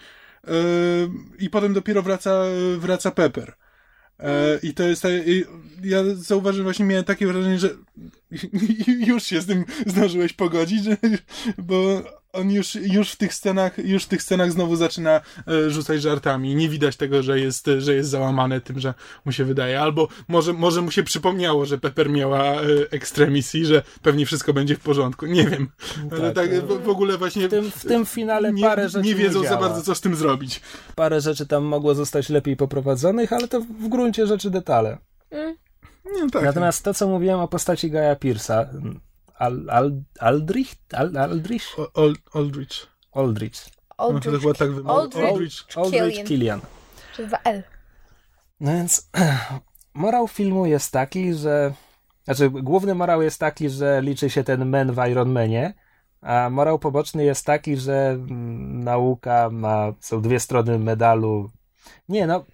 i potem dopiero wraca Pepper. I to jest... Ja zauważyłem, właśnie miałem takie wrażenie, że już się z tym zdążyłeś pogodzić, bo on już w tych scenach znowu zaczyna rzucać żartami. Nie widać tego, że jest załamane tym, że mu się wydaje. Albo może mu się przypomniało, że Pepper miała ekstremisji, że pewnie wszystko będzie w porządku. Nie wiem. Ale tak w ogóle właśnie... W tym finale parę rzeczy nie wiedzą za bardzo, co z tym zrobić. Parę rzeczy tam mogło zostać lepiej poprowadzonych, ale to w gruncie rzeczy detale. No, tak. Natomiast to, co mówiłem o postaci Gaia Pierce'a, Aldrich Killian. Czyli dwa L. No więc morał filmu jest taki, że... Znaczy, główny morał jest taki, że liczy się ten men w Iron Manie, a morał poboczny jest taki, że nauka ma... Są dwie strony medalu. Nie, no...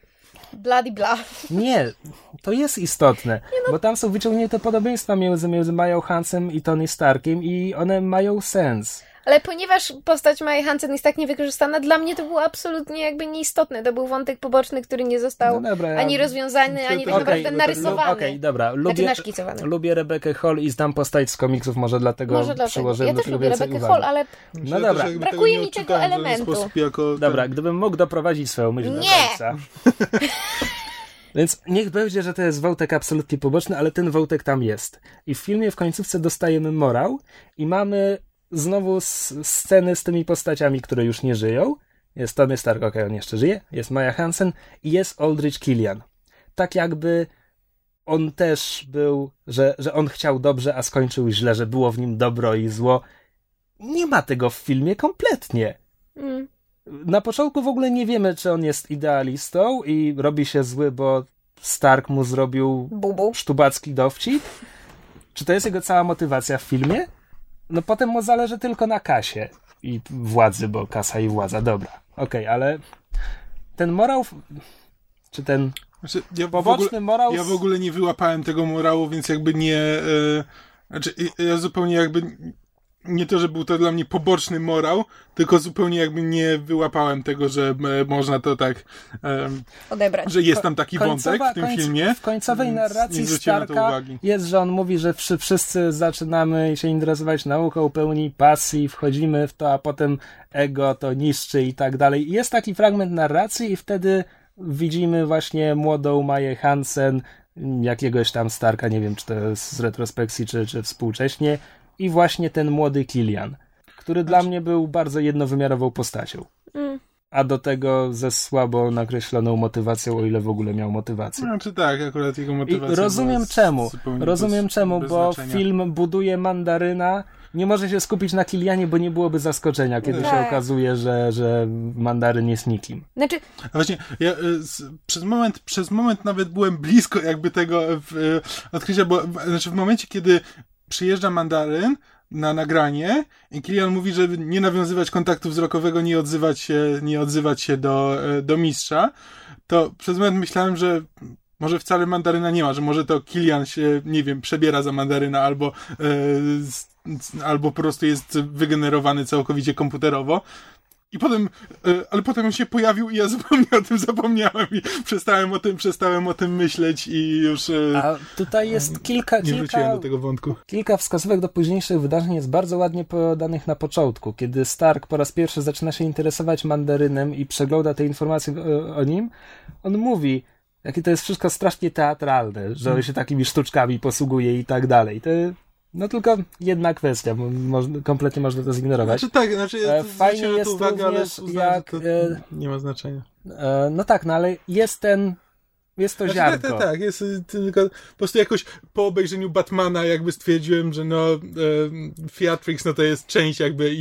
Bloody blah. Nie, to jest istotne, bo tam są wyciągnięte podobieństwa między Maią Hansem i Tony Starkiem i one mają sens. Ale ponieważ postać Mai Hansen jest tak niewykorzystana, dla mnie to było absolutnie jakby nieistotne. To był wątek poboczny, który nie został ani rozwiązany, ani tak naprawdę narysowany. Lubię Rebekę Hall i znam postać z komiksów, może dlatego przyłożyłem do tego więcej uwagi. Ja też lubię Rebekę Hall, ale brakuje mi tego elementu. Dobra, gdybym mógł doprowadzić swoją myśl do końca. Więc niech będzie, że to jest wątek absolutnie poboczny, ale ten wątek tam jest. I w filmie w końcówce dostajemy morał i mamy znowu sceny z tymi postaciami, które już nie żyją. Jest Tony Stark, on jeszcze żyje. Jest Maja Hansen i jest Aldrich Killian. Tak jakby on też był, że on chciał dobrze, a skończył źle, że było w nim dobro i zło. Nie ma tego w filmie kompletnie. Na początku w ogóle nie wiemy, czy on jest idealistą i robi się zły, bo Stark mu zrobił sztubacki dowcip. Czy to jest jego cała motywacja w filmie? No potem mu zależy tylko na kasie i władzy, bo kasa i władza, dobra. Okej, ale ten morał, czy ten poboczny morał... Ja w ogóle nie wyłapałem tego morału, więc jakby nie... Znaczy, ja zupełnie jakby... nie to, że był to dla mnie poboczny morał, tylko zupełnie jakby nie wyłapałem tego, że można to tak odebrać. Że jest tam taki wątek w tym filmie. W końcowej narracji Starka jest, że on mówi, że wszyscy zaczynamy się interesować nauką, pełni pasji, wchodzimy w to, a potem ego to niszczy i tak dalej. Jest taki fragment narracji i wtedy widzimy właśnie młodą Maję Hansen, jakiegoś tam Starka, nie wiem, czy to jest z retrospekcji, czy współcześnie, i właśnie ten młody Killian, który dla mnie był bardzo jednowymiarową postacią. A do tego ze słabo nakreśloną motywacją, o ile w ogóle miał motywację. Znaczy tak, akurat jego motywacja. I rozumiem czemu. Bo film buduje mandaryna. Nie może się skupić na Kilianie, bo nie byłoby zaskoczenia, kiedy się okazuje, że mandaryn jest nikim. Znaczy... A właśnie, ja przez moment nawet byłem blisko jakby tego odkrycia, bo znaczy w momencie, kiedy przyjeżdża mandaryn na nagranie i Kilian mówi, żeby nie nawiązywać kontaktu wzrokowego, nie odzywać się do mistrza, to przez moment myślałem, że może wcale mandaryna nie ma, że może to Kilian się, nie wiem, przebiera za mandaryna albo po prostu jest wygenerowany całkowicie komputerowo. I potem, ale potem on się pojawił i ja zupełnie o tym zapomniałem i przestałem o tym myśleć i już... A tutaj jest kilka do tego wątku. Kilka wskazówek do późniejszych wydarzeń jest bardzo ładnie podanych na początku, kiedy Stark po raz pierwszy zaczyna się interesować mandarynem i przegląda te informacje o nim. On mówi, jakie to jest wszystko strasznie teatralne, że on się takimi sztuczkami posługuje i tak dalej. No tylko jedna kwestia, kompletnie można to zignorować. Znaczy tak, ja fajnie jest uwagę, również ale uznam, jak... nie ma znaczenia. No tak, no ale jest ten... Jest to znaczy, ziarnko. Tak, jest tylko... Po prostu jakoś po obejrzeniu Batmana jakby stwierdziłem, że Theatrix to jest część jakby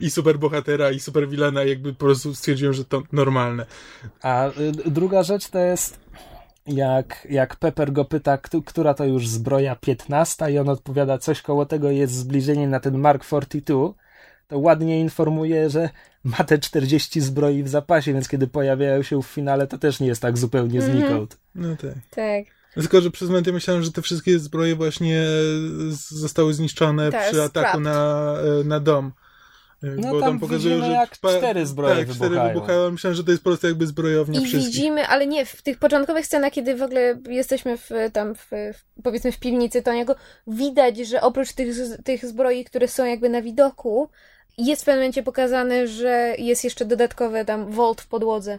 i superbohatera, i superwilana, jakby po prostu stwierdziłem, że to normalne. A druga rzecz to jest... Jak Pepper go pyta, która to już zbroja 15 i on odpowiada, coś koło tego jest zbliżenie na ten Mark 42, to ładnie informuje, że ma te 40 zbroi w zapasie, więc kiedy pojawiają się w finale, to też nie jest tak zupełnie znikąd. No tak. Tylko, że przez moment ja myślałem, że te wszystkie zbroje właśnie zostały zniszczone przy ataku na dom. No bo tam pokazują, że jak 4 zbroje wybuchają. 4 wybuchają. Myślałem, że to jest po prostu jakby zbrojownia wszystkich. I widzimy, ale nie, w tych początkowych scenach, kiedy w ogóle jesteśmy powiedzmy w piwnicy Toniego, widać, że oprócz tych zbroi, które są jakby na widoku, jest w pewnym momencie pokazane, że jest jeszcze dodatkowe tam volt w podłodze.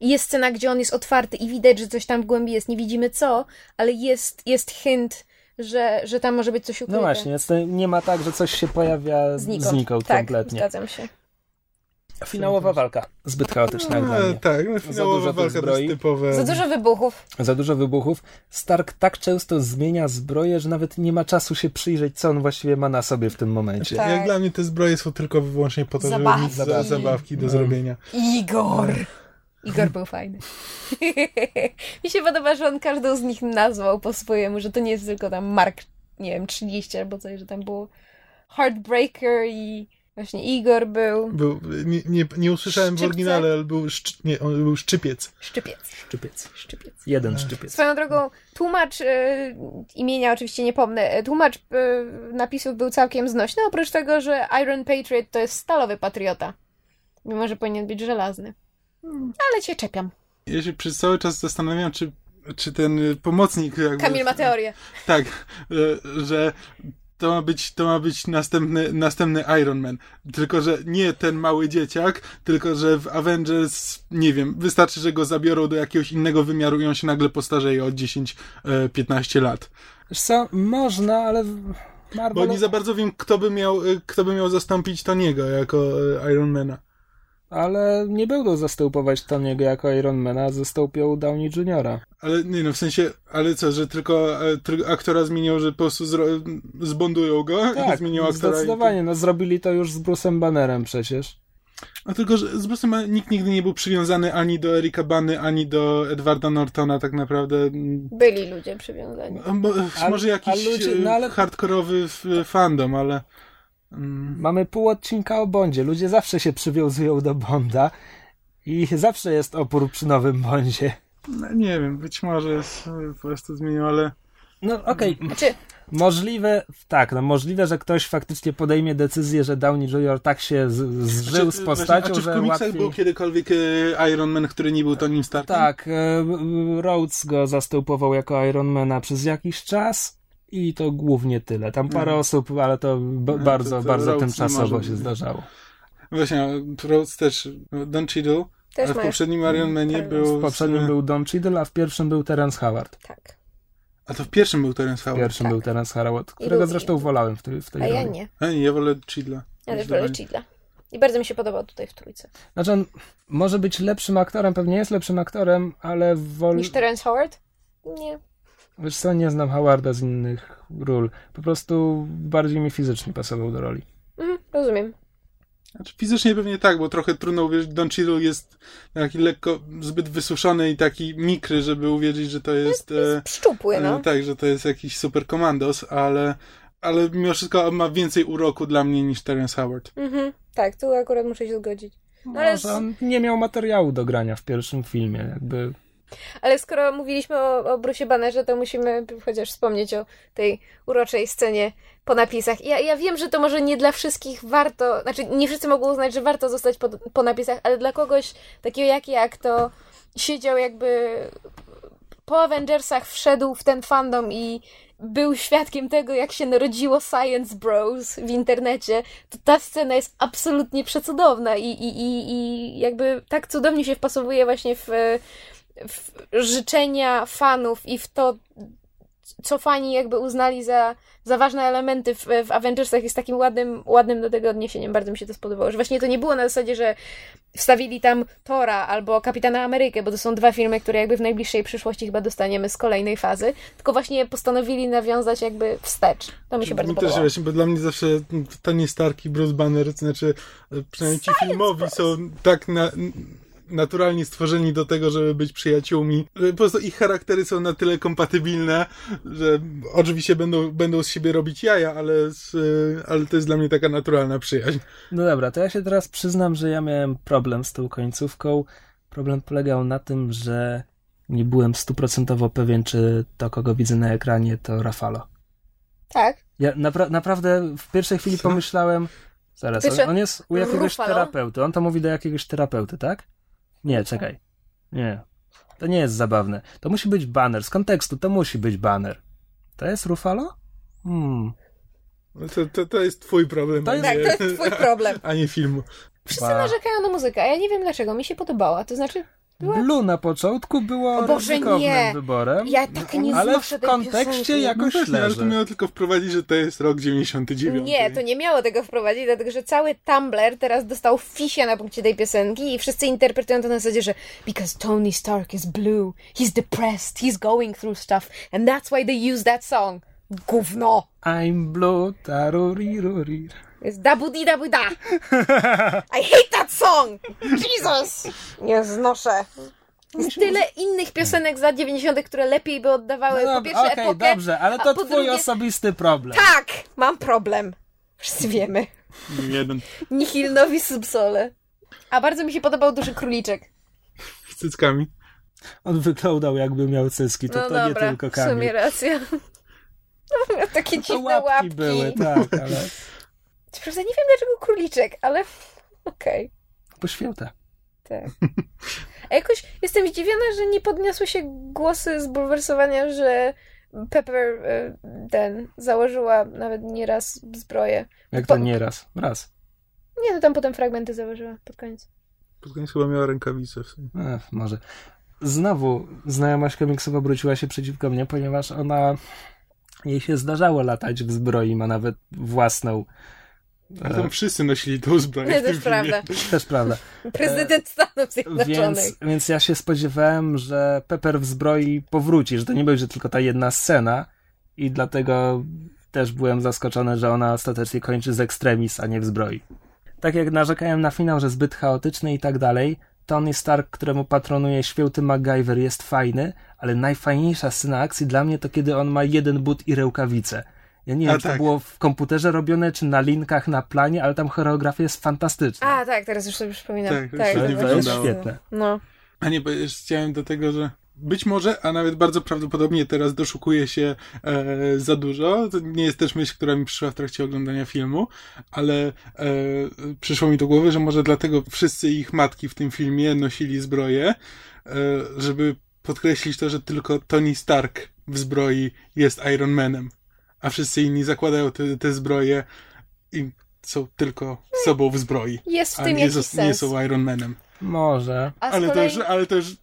Jest scena, gdzie on jest otwarty i widać, że coś tam w głębi jest. Nie widzimy co, ale jest hint, że tam może być coś ukryte. No właśnie, więc nie ma tak, że coś się pojawia znikąd kompletnie. Tak, zgadzam się. Finałowa walka. Zbyt chaotyczna dla mnie. Tak, finałowa walka to jest typowe. Za dużo wybuchów. Stark tak często zmienia zbroję, że nawet nie ma czasu się przyjrzeć, co on właściwie ma na sobie w tym momencie. Tak. Jak dla mnie te zbroje są tylko wyłącznie po to, żeby mieć zabawki do zrobienia. Igor był fajny. Mi się podoba, że on każdą z nich nazwał po swojemu, że to nie jest tylko tam Mark, nie wiem, 30 albo coś, że tam było Heartbreaker i właśnie Igor był nie usłyszałem Szczypce. W oryginale, ale on był Szczypiec. Szczypiec. Jeden Szczypiec. Swoją drogą, tłumacz imienia oczywiście nie pomnę, tłumacz napisów był całkiem znośny, oprócz tego, że Iron Patriot to jest stalowy patriota. Mimo, że powinien być żelazny. Ale się czepiam. Ja się przez cały czas zastanawiam, czy ten pomocnik... Jakby, Kamil ma teorię. Tak, że to ma być następny Iron Man. Tylko, że nie ten mały dzieciak, tylko, że w Avengers, nie wiem, wystarczy, że go zabiorą do jakiegoś innego wymiaru i on się nagle postarzeje o 10-15 lat. Wiesz co, można, ale... Bo nie za bardzo wiem, kto by miał zastąpić Tony'ego jako Ironmana. Ale nie będą zastępować Tony'ego jako Ironmana, zastąpią Downey Juniora. Ale nie no, w sensie, ale co, że tylko aktora zmienią, że po prostu zbondują go? Tak, zmienią aktora zdecydowanie, zrobili to już z Bruce'em Bannerem przecież. No tylko, że z Bruce'em Bannerem nikt nigdy nie był przywiązany ani do Erika Bany, ani do Edwarda Nortona tak naprawdę. Byli ludzie przywiązani. Może jakiś hardkorowy fandom, ale... Mamy pół odcinka o Bondzie. Ludzie zawsze się przywiązują do Bonda i zawsze jest opór przy nowym Bondzie. No nie wiem, być może po prostu zmienił, ale... No okej. Okay. Znaczy, Możliwe, tak, no możliwe, że ktoś faktycznie podejmie decyzję, że Downey Jr. tak się zżył z postacią, że w komiksach łatwiej... był kiedykolwiek Iron Man, który nie był Tonym Starkiem? Tak, Rhodes go zastępował jako Ironmana przez jakiś czas i to głównie tyle. Tam parę osób, ale to bardzo tymczasowo się zdarzało. Właśnie, Rhodes też, Don Cheadle, też a w poprzednim Iron Manie był... W poprzednim był Don Cheadle, a w pierwszym był Terence Howard. Tak. A to w pierwszym był Terence Howard? W pierwszym był Terence Howard, którego zresztą wolałem w tej roli. A ja nie. A nie, ja wolę Cheadle'a. Ja też wolę Cheadle'a. I bardzo mi się podobał tutaj w trójce. Znaczy on może być lepszym aktorem, pewnie jest lepszym aktorem, ale wolę... Niż Terence Howard? Nie. Wiesz co, nie znam Howarda z innych ról. Po prostu bardziej mi fizycznie pasował do roli. Mhm, rozumiem. Znaczy fizycznie pewnie tak, bo trochę trudno uwierzyć. Don Cheadle jest taki lekko zbyt wysuszony i taki mikry, żeby uwierzyć, że to jest... Jest szczupły, no. Tak, że to jest jakiś super komandos, ale mimo wszystko on ma więcej uroku dla mnie niż Terence Howard. Mhm, tak, tu akurat muszę się zgodzić. No, ale on nie miał materiału do grania w pierwszym filmie, jakby... Ale skoro mówiliśmy o Bruce'ie Bannerze, to musimy chociaż wspomnieć o tej uroczej scenie po napisach. Ja wiem, że to może nie dla wszystkich warto, znaczy nie wszyscy mogą uznać, że warto zostać po napisach, ale dla kogoś takiego jak to siedział jakby po Avengersach, wszedł w ten fandom i był świadkiem tego, jak się narodziło Science Bros w internecie, to ta scena jest absolutnie przecudowna i jakby tak cudownie się wpasowuje właśnie w życzenia fanów i w to, co fani jakby uznali za ważne elementy w Avengersach, jest takim ładnym do tego odniesieniem. Bardzo mi się to spodobało, że właśnie to nie było na zasadzie, że wstawili tam Thora albo Kapitana Amerykę, bo to są dwa filmy, które jakby w najbliższej przyszłości chyba dostaniemy z kolejnej fazy, tylko właśnie postanowili nawiązać jakby wstecz. To mi się bardzo podobało. Też właśnie, bo dla mnie zawsze Tony Stark i Bruce Banner, to znaczy przynajmniej ci filmowi są tak naturalnie stworzeni do tego, żeby być przyjaciółmi. Po prostu ich charaktery są na tyle kompatybilne, że oczywiście będą z siebie robić jaja, ale to jest dla mnie taka naturalna przyjaźń. No dobra, to ja się teraz przyznam, że ja miałem problem z tą końcówką. Problem polegał na tym, że nie byłem 100% pewien, czy to, kogo widzę na ekranie, to Ruffalo. Tak? Ja naprawdę w pierwszej chwili pomyślałem, zaraz, on jest u jakiegoś terapeuty. On to mówi do jakiegoś terapeuty, tak? Nie, czekaj. Nie. To nie jest zabawne. To musi być Banner. Z kontekstu to musi być Banner. To jest Ruffalo? To jest twój problem. Tak, to jest twój problem. A nie filmu. Wszyscy narzekają na muzykę, a ja nie wiem dlaczego. Mi się podobała. To znaczy... Blue na początku było ryzykownym wyborem. Ja tak nie znoszę tej piosenki. Ale w kontekście jakoś leży. Ale to miało tylko wprowadzić, że to jest rok 99. Nie, to nie miało tego wprowadzić, dlatego że cały Tumblr teraz dostał fisia na punkcie tej piosenki i wszyscy interpretują to na zasadzie, że because Tony Stark is blue, he's depressed, he's going through stuff and that's why they use that song. Gówno. I'm blue, tarurirurir. Jest dabudidabuda. I hate that song! Jesus! Nie znoszę. Jest tyle innych piosenek z lat 90., które lepiej by oddawały po pierwsze epokę. Okej, dobrze, ale to twój osobisty problem. Tak! Mam problem. Wszyscy wiemy. Jeden. Nihil novi sub sole. A bardzo mi się podobał duży króliczek. Z cyckami. On wyglądał, jakby miał cyski. To nie tylko Kamil. W sumie racja. No, miał takie dziwne łapki. Były, tak, ale... Prawda, nie wiem dlaczego króliczek, ale okej. Okay. Bo święta. Tak. A jakoś jestem zdziwiona, że nie podniosły się głosy zbulwersowania, że Pepper założyła nawet nieraz zbroję. Jak to nieraz? Raz. Nie, no tam potem fragmenty założyła pod koniec. Pod koniec chyba miała rękawice w sumie. Ech, może. Znowu znajomaś komiksowa obróciła się przeciwko mnie, ponieważ jej się zdarzało latać w zbroi, ma nawet własną. A tam wszyscy nosili tą zbroję. To też prawda. Prezydent Stanów Zjednoczonych. Więc ja się spodziewałem, że Pepper w zbroi powróci, że to nie będzie tylko ta jedna scena i dlatego też byłem zaskoczony, że ona ostatecznie kończy z Extremis, a nie w zbroi. Tak jak narzekałem na finał, że zbyt chaotyczny i tak dalej, Tony Stark, któremu patronuje święty MacGyver, jest fajny, ale najfajniejsza scena akcji dla mnie to kiedy on ma jeden but i rękawice. Ja nie wiem, czy to było w komputerze robione, czy na linkach, na planie, ale tam choreografia jest fantastyczna. A tak, teraz już sobie przypominam. Tak, to jest świetne. No. A nie, bo jeszcze chciałem do tego, że Być może, a nawet bardzo prawdopodobnie teraz doszukuję się za dużo. To nie jest też myśl, która mi przyszła w trakcie oglądania filmu, ale przyszło mi do głowy, że może dlatego wszyscy ich matki w tym filmie nosili zbroje, żeby podkreślić to, że tylko Tony Stark w zbroi jest Iron Manem, a wszyscy inni zakładają te zbroje i są tylko sobą w zbroi, jest w tym nie są Iron Manem. Może. Ale też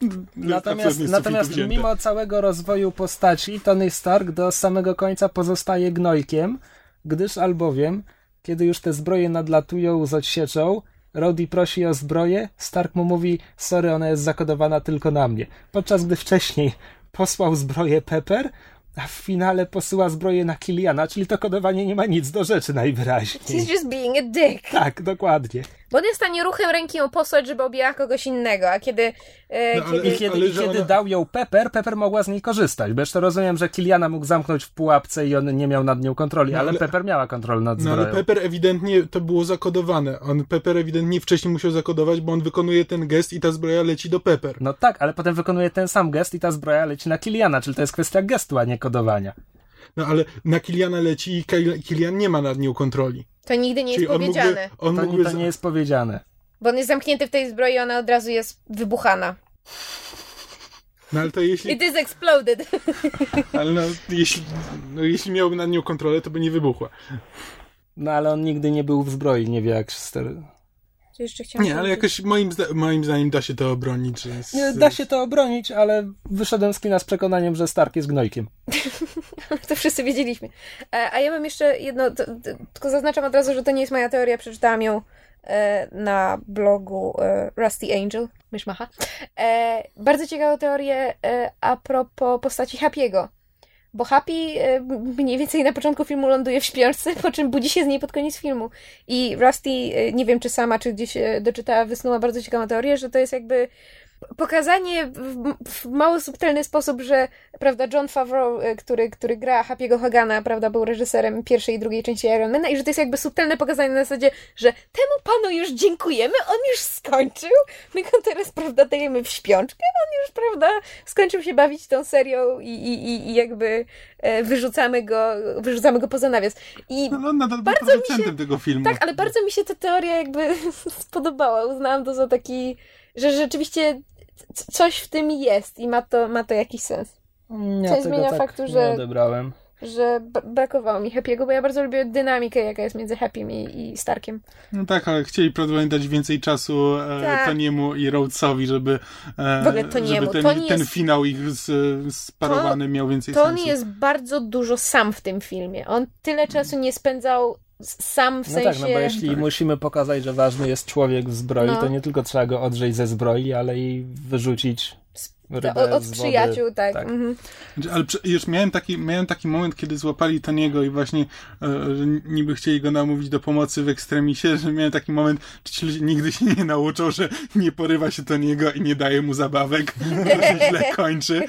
natomiast mimo całego rozwoju postaci Tony Stark do samego końca pozostaje gnojkiem, gdyż albowiem, kiedy już te zbroje nadlatują z odsieczą, Rhodey prosi o zbroję, Stark mu mówi: sorry, ona jest zakodowana tylko na mnie. Podczas gdy wcześniej posłał zbroję Pepper, a w finale posyła zbroję na Killiana, czyli to kodowanie nie ma nic do rzeczy najwyraźniej. He's just being a dick. Tak, dokładnie. Bo on jest w stanie ruchem ręki ją posłać, żeby objęła kogoś innego, a kiedy dał ją Pepper mogła z niej korzystać. Bo jeszcze rozumiem, że Killiana mógł zamknąć w pułapce i on nie miał nad nią kontroli, ale Pepper miała kontrolę nad zbroją. No ale Pepper ewidentnie to było zakodowane. Pepper ewidentnie wcześniej musiał zakodować, bo on wykonuje ten gest i ta zbroja leci do Pepper. No tak, ale potem wykonuje ten sam gest i ta zbroja leci na Killiana, czyli to jest kwestia gestu, a nie kodowania. No ale na Killiana leci i Killian nie ma nad nią kontroli. To nigdy nie jest powiedziane. To nie jest powiedziane. Bo on jest zamknięty w tej zbroi i ona od razu jest wybuchana. No ale to jeśli... It is exploded. Ale jeśli miałby nad nią kontrolę, to by nie wybuchła. No ale on nigdy nie był w zbroi, nie wie jak się Nie, ale jakoś moim zdaniem da się to obronić. Nie, da się to obronić, ale wyszedłem z kina z przekonaniem, że Stark jest gnojkiem. To wszyscy wiedzieliśmy. A ja mam jeszcze jedno, tylko zaznaczam od razu, że to nie jest moja teoria, przeczytałam ją na blogu Rusty Angel, myszmacha. Bardzo ciekawą teorię a propos postaci Happy'ego. Bo Happy mniej więcej na początku filmu ląduje w śpiączce, po czym budzi się z niej pod koniec filmu. I Rusty, nie wiem czy sama, czy gdzieś doczytała, wysnuła bardzo ciekawą teorię, że to jest jakby pokazanie w mało subtelny sposób, że prawda, John Favreau, który gra Happy'ego Hogana, prawda, był reżyserem pierwszej i drugiej części Ironmana i że to jest jakby subtelne pokazanie na zasadzie, że temu panu już dziękujemy, on już skończył, my go teraz, prawda, dajemy w śpiączkę, on już, prawda, skończył się bawić tą serią i jakby wyrzucamy go poza nawias. I no, nadal był producentem tego filmu. Tak, ale bardzo mi się ta teoria jakby spodobała, uznałam to za taki, że rzeczywiście coś w tym jest i ma to jakiś sens. Coś zmienia tak faktu, że brakowało mi Happy'ego, bo ja bardzo lubię dynamikę, jaka jest między Happym i Starkiem. No tak, ale chcieli prawdopodobnie dać więcej czasu Tony'emu i Rhodesowi, żeby, żeby ten finał ich sparowany miał więcej sensu. Tony jest bardzo dużo sam w tym filmie. On tyle czasu nie spędzał sam w sensie... No tak, bo jeśli musimy pokazać, że ważny jest człowiek w zbroi, to nie tylko trzeba go odrzeć ze zbroi, ale i wyrzucić rybę od z wody. Przyjaciół, tak. Mhm. Ale już miałem taki moment, kiedy złapali Tony'ego i właśnie że niby chcieli go namówić do pomocy w Extremisie, że miałem taki moment, że ci ludzie nigdy się nie nauczą, że nie porywa się Tony'ego i nie daje mu zabawek, bo się źle kończy.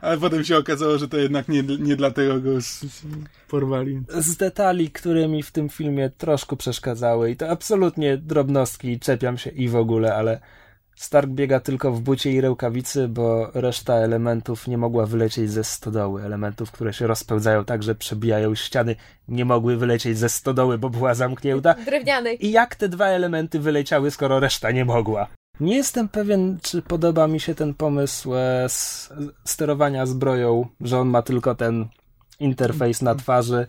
Ale potem się okazało, że to jednak nie dlatego go... porwali. Z detali, które mi w tym filmie troszkę przeszkadzały i to absolutnie drobnostki, czepiam się i w ogóle, ale Stark biega tylko w bucie i rękawicy, bo reszta elementów nie mogła wylecieć ze stodoły. Elementów, które się rozpełzają tak, że przebijają ściany, nie mogły wylecieć ze stodoły, bo była zamknięta. Drewnianej. I jak te dwa elementy wyleciały, skoro reszta nie mogła? Nie jestem pewien, czy podoba mi się ten pomysł sterowania zbroją, że on ma tylko ten interfejs na twarzy.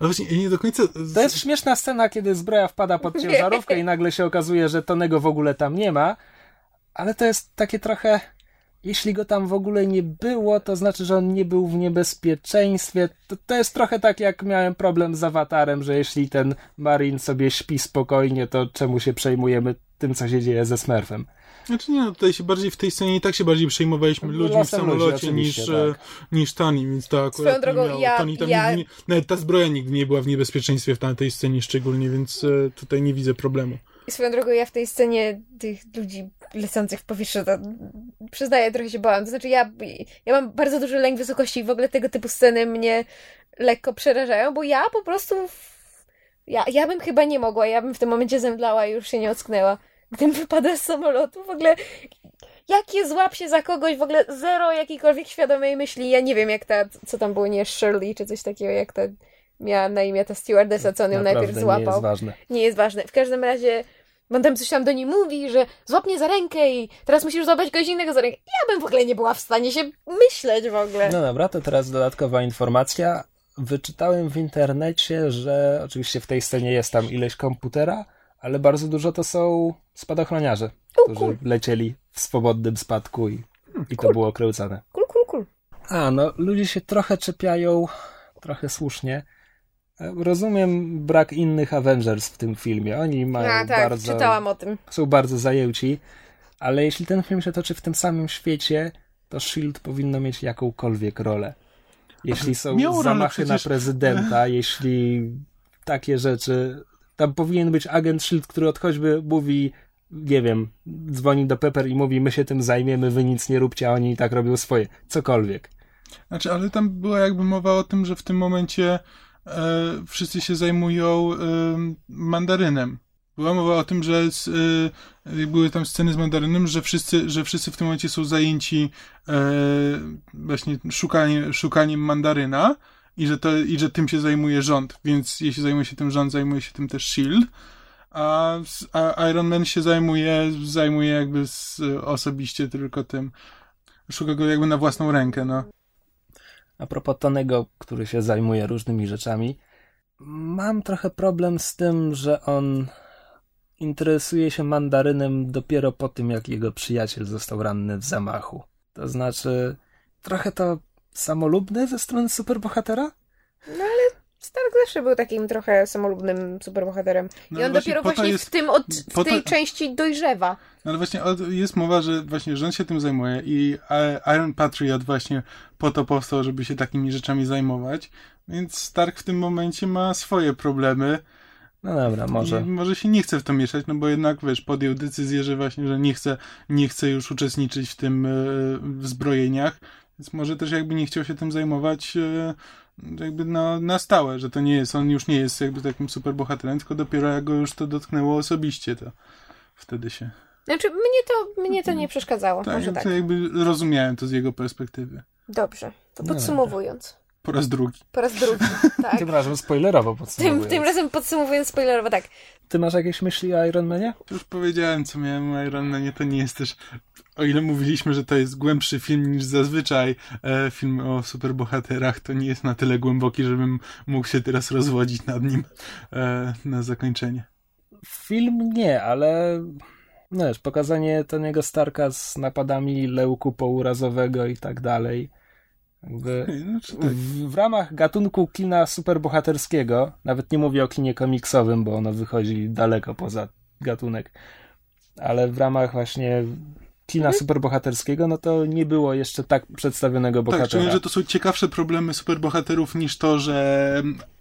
Ale właśnie nie do końca... To jest śmieszna scena, kiedy zbroja wpada pod ciężarówkę i nagle się okazuje, że Tony'ego w ogóle tam nie ma, ale to jest takie trochę... Jeśli go tam w ogóle nie było, to znaczy, że on nie był w niebezpieczeństwie. To jest trochę tak, jak miałem problem z Awatarem, że jeśli ten Marin sobie śpi spokojnie, to czemu się przejmujemy tym, co się dzieje ze Smurfem? Znaczy nie, tutaj się bardziej w tej scenie i tak się bardziej przejmowaliśmy ludźmi w samolocie niż Tony, więc to akurat swoją drogą, nawet ta zbroja nigdy nie była w niebezpieczeństwie w tamtej scenie szczególnie, więc tutaj nie widzę problemu. I swoją drogą, ja w tej scenie tych ludzi lecących w powietrzu, to przyznaję, trochę się bałam. To znaczy ja mam bardzo duży lęk wysokości i w ogóle tego typu sceny mnie lekko przerażają, bo ja po prostu ja bym chyba nie mogła, ja bym w tym momencie zemdlała i już się nie ocknęła. Gdybym wypadła z samolotu, w ogóle jakie złap się za kogoś, w ogóle zero jakiejkolwiek świadomej myśli. Ja nie wiem, jak ta, co tam było, nie Shirley czy coś takiego, jak ta miała na imię ta stewardessa, co on ją najpierw złapał. Nie jest ważne. Nie jest ważne. W każdym razie on tam coś tam do niej mówi, że złap mnie za rękę i teraz musisz złapać kogoś innego za rękę. Ja bym w ogóle nie była w stanie się myśleć w ogóle. No dobra, to teraz dodatkowa informacja. Wyczytałem w internecie, że oczywiście w tej scenie jest tam ileś komputera, ale bardzo dużo to są spadochroniarze, którzy lecieli w swobodnym spadku i to było kręcane. Cool. A, no ludzie się trochę czepiają, trochę słusznie. Rozumiem brak innych Avengers w tym filmie. Oni mają bardzo... czytałam o tym. Są bardzo zajęci, ale jeśli ten film się toczy w tym samym świecie, to S.H.I.E.L.D. powinno mieć jakąkolwiek rolę. Jeśli są zamachy na prezydenta, jeśli takie rzeczy... Tam powinien być agent S.H.I.E.L.D., który od choćby mówi, nie wiem, dzwoni do Pepper i mówi, my się tym zajmiemy, wy nic nie róbcie, a oni i tak robią swoje. Cokolwiek. Znaczy, ale tam była jakby mowa o tym, że w tym momencie wszyscy się zajmują mandarynem. Była mowa o tym, że były tam sceny z mandarynem, że wszyscy w tym momencie są zajęci właśnie szukaniem mandaryna i że tym się zajmuje rząd, więc jeśli zajmuje się tym rząd, zajmuje się tym też S.H.I.E.L.D., a Iron Man się zajmuje jakby osobiście tylko tym. Szuka go jakby na własną rękę, no. A propos Tonego, który się zajmuje różnymi rzeczami, mam trochę problem z tym, że on interesuje się mandarynem dopiero po tym, jak jego przyjaciel został ranny w zamachu. To znaczy, trochę to samolubne ze strony superbohatera? No ale Stark zawsze był takim trochę samolubnym superbohaterem. No, i on dopiero właśnie w tej części dojrzewa. No ale właśnie jest mowa, że właśnie rząd się tym zajmuje i Iron Patriot właśnie po to powstał, żeby się takimi rzeczami zajmować, więc Stark w tym momencie ma swoje problemy. No dobra, może. Może się nie chce w to mieszać, no bo jednak, wiesz, podjął decyzję, że właśnie, że nie chce już uczestniczyć w tym w zbrojeniach, więc może też jakby nie chciał się tym zajmować jakby na stałe, że to nie jest, on już nie jest jakby takim superbohaterem, tylko dopiero jak go już to dotknęło osobiście, to wtedy się... Znaczy, mnie to nie przeszkadzało, tak, może tak. To jakby rozumiałem to z jego perspektywy. Dobrze, to podsumowując. Po raz drugi, tak. Tym razem spoilerowo podsumowując. Tym razem podsumowując spoilerowo, tak. Ty masz jakieś myśli o Iron Manie? Już powiedziałem, co miałem o Iron Manie, to nie jest też... O ile mówiliśmy, że to jest głębszy film niż zazwyczaj film o superbohaterach, to nie jest na tyle głęboki, żebym mógł się teraz rozwodzić nad nim na zakończenie. Film nie, ale... No wiesz, pokazanie Tony'ego Starka z napadami leuku pourazowego i tak dalej. W ramach gatunku kina superbohaterskiego, nawet nie mówię o kinie komiksowym, bo ono wychodzi daleko poza gatunek, ale w ramach właśnie kina superbohaterskiego, no to nie było jeszcze tak przedstawionego bohatera. Tak, czyli że to są ciekawsze problemy superbohaterów niż to, że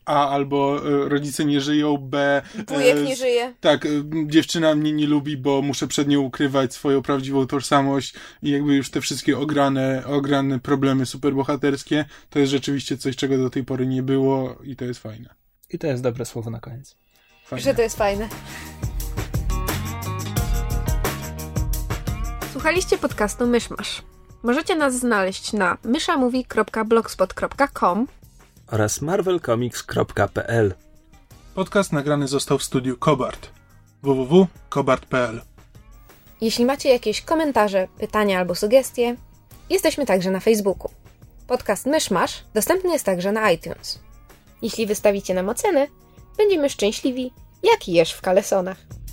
A, albo rodzice nie żyją, B... Wujek nie żyje. Tak, dziewczyna mnie nie lubi, bo muszę przed nią ukrywać swoją prawdziwą tożsamość i jakby już te wszystkie ograne problemy superbohaterskie, to jest rzeczywiście coś, czego do tej pory nie było i to jest fajne. I to jest dobre słowo na koniec. Fajne. Że to jest fajne. Słuchaliście podcastu Myszmasz. Możecie nas znaleźć na myszamovie.blogspot.com oraz marvelcomics.pl. Podcast nagrany został w studiu Kobart. www.kobart.pl. Jeśli macie jakieś komentarze, pytania albo sugestie, jesteśmy także na Facebooku. Podcast Myszmasz dostępny jest także na iTunes. Jeśli wystawicie nam ocenę, będziemy szczęśliwi jak jeż w kalesonach.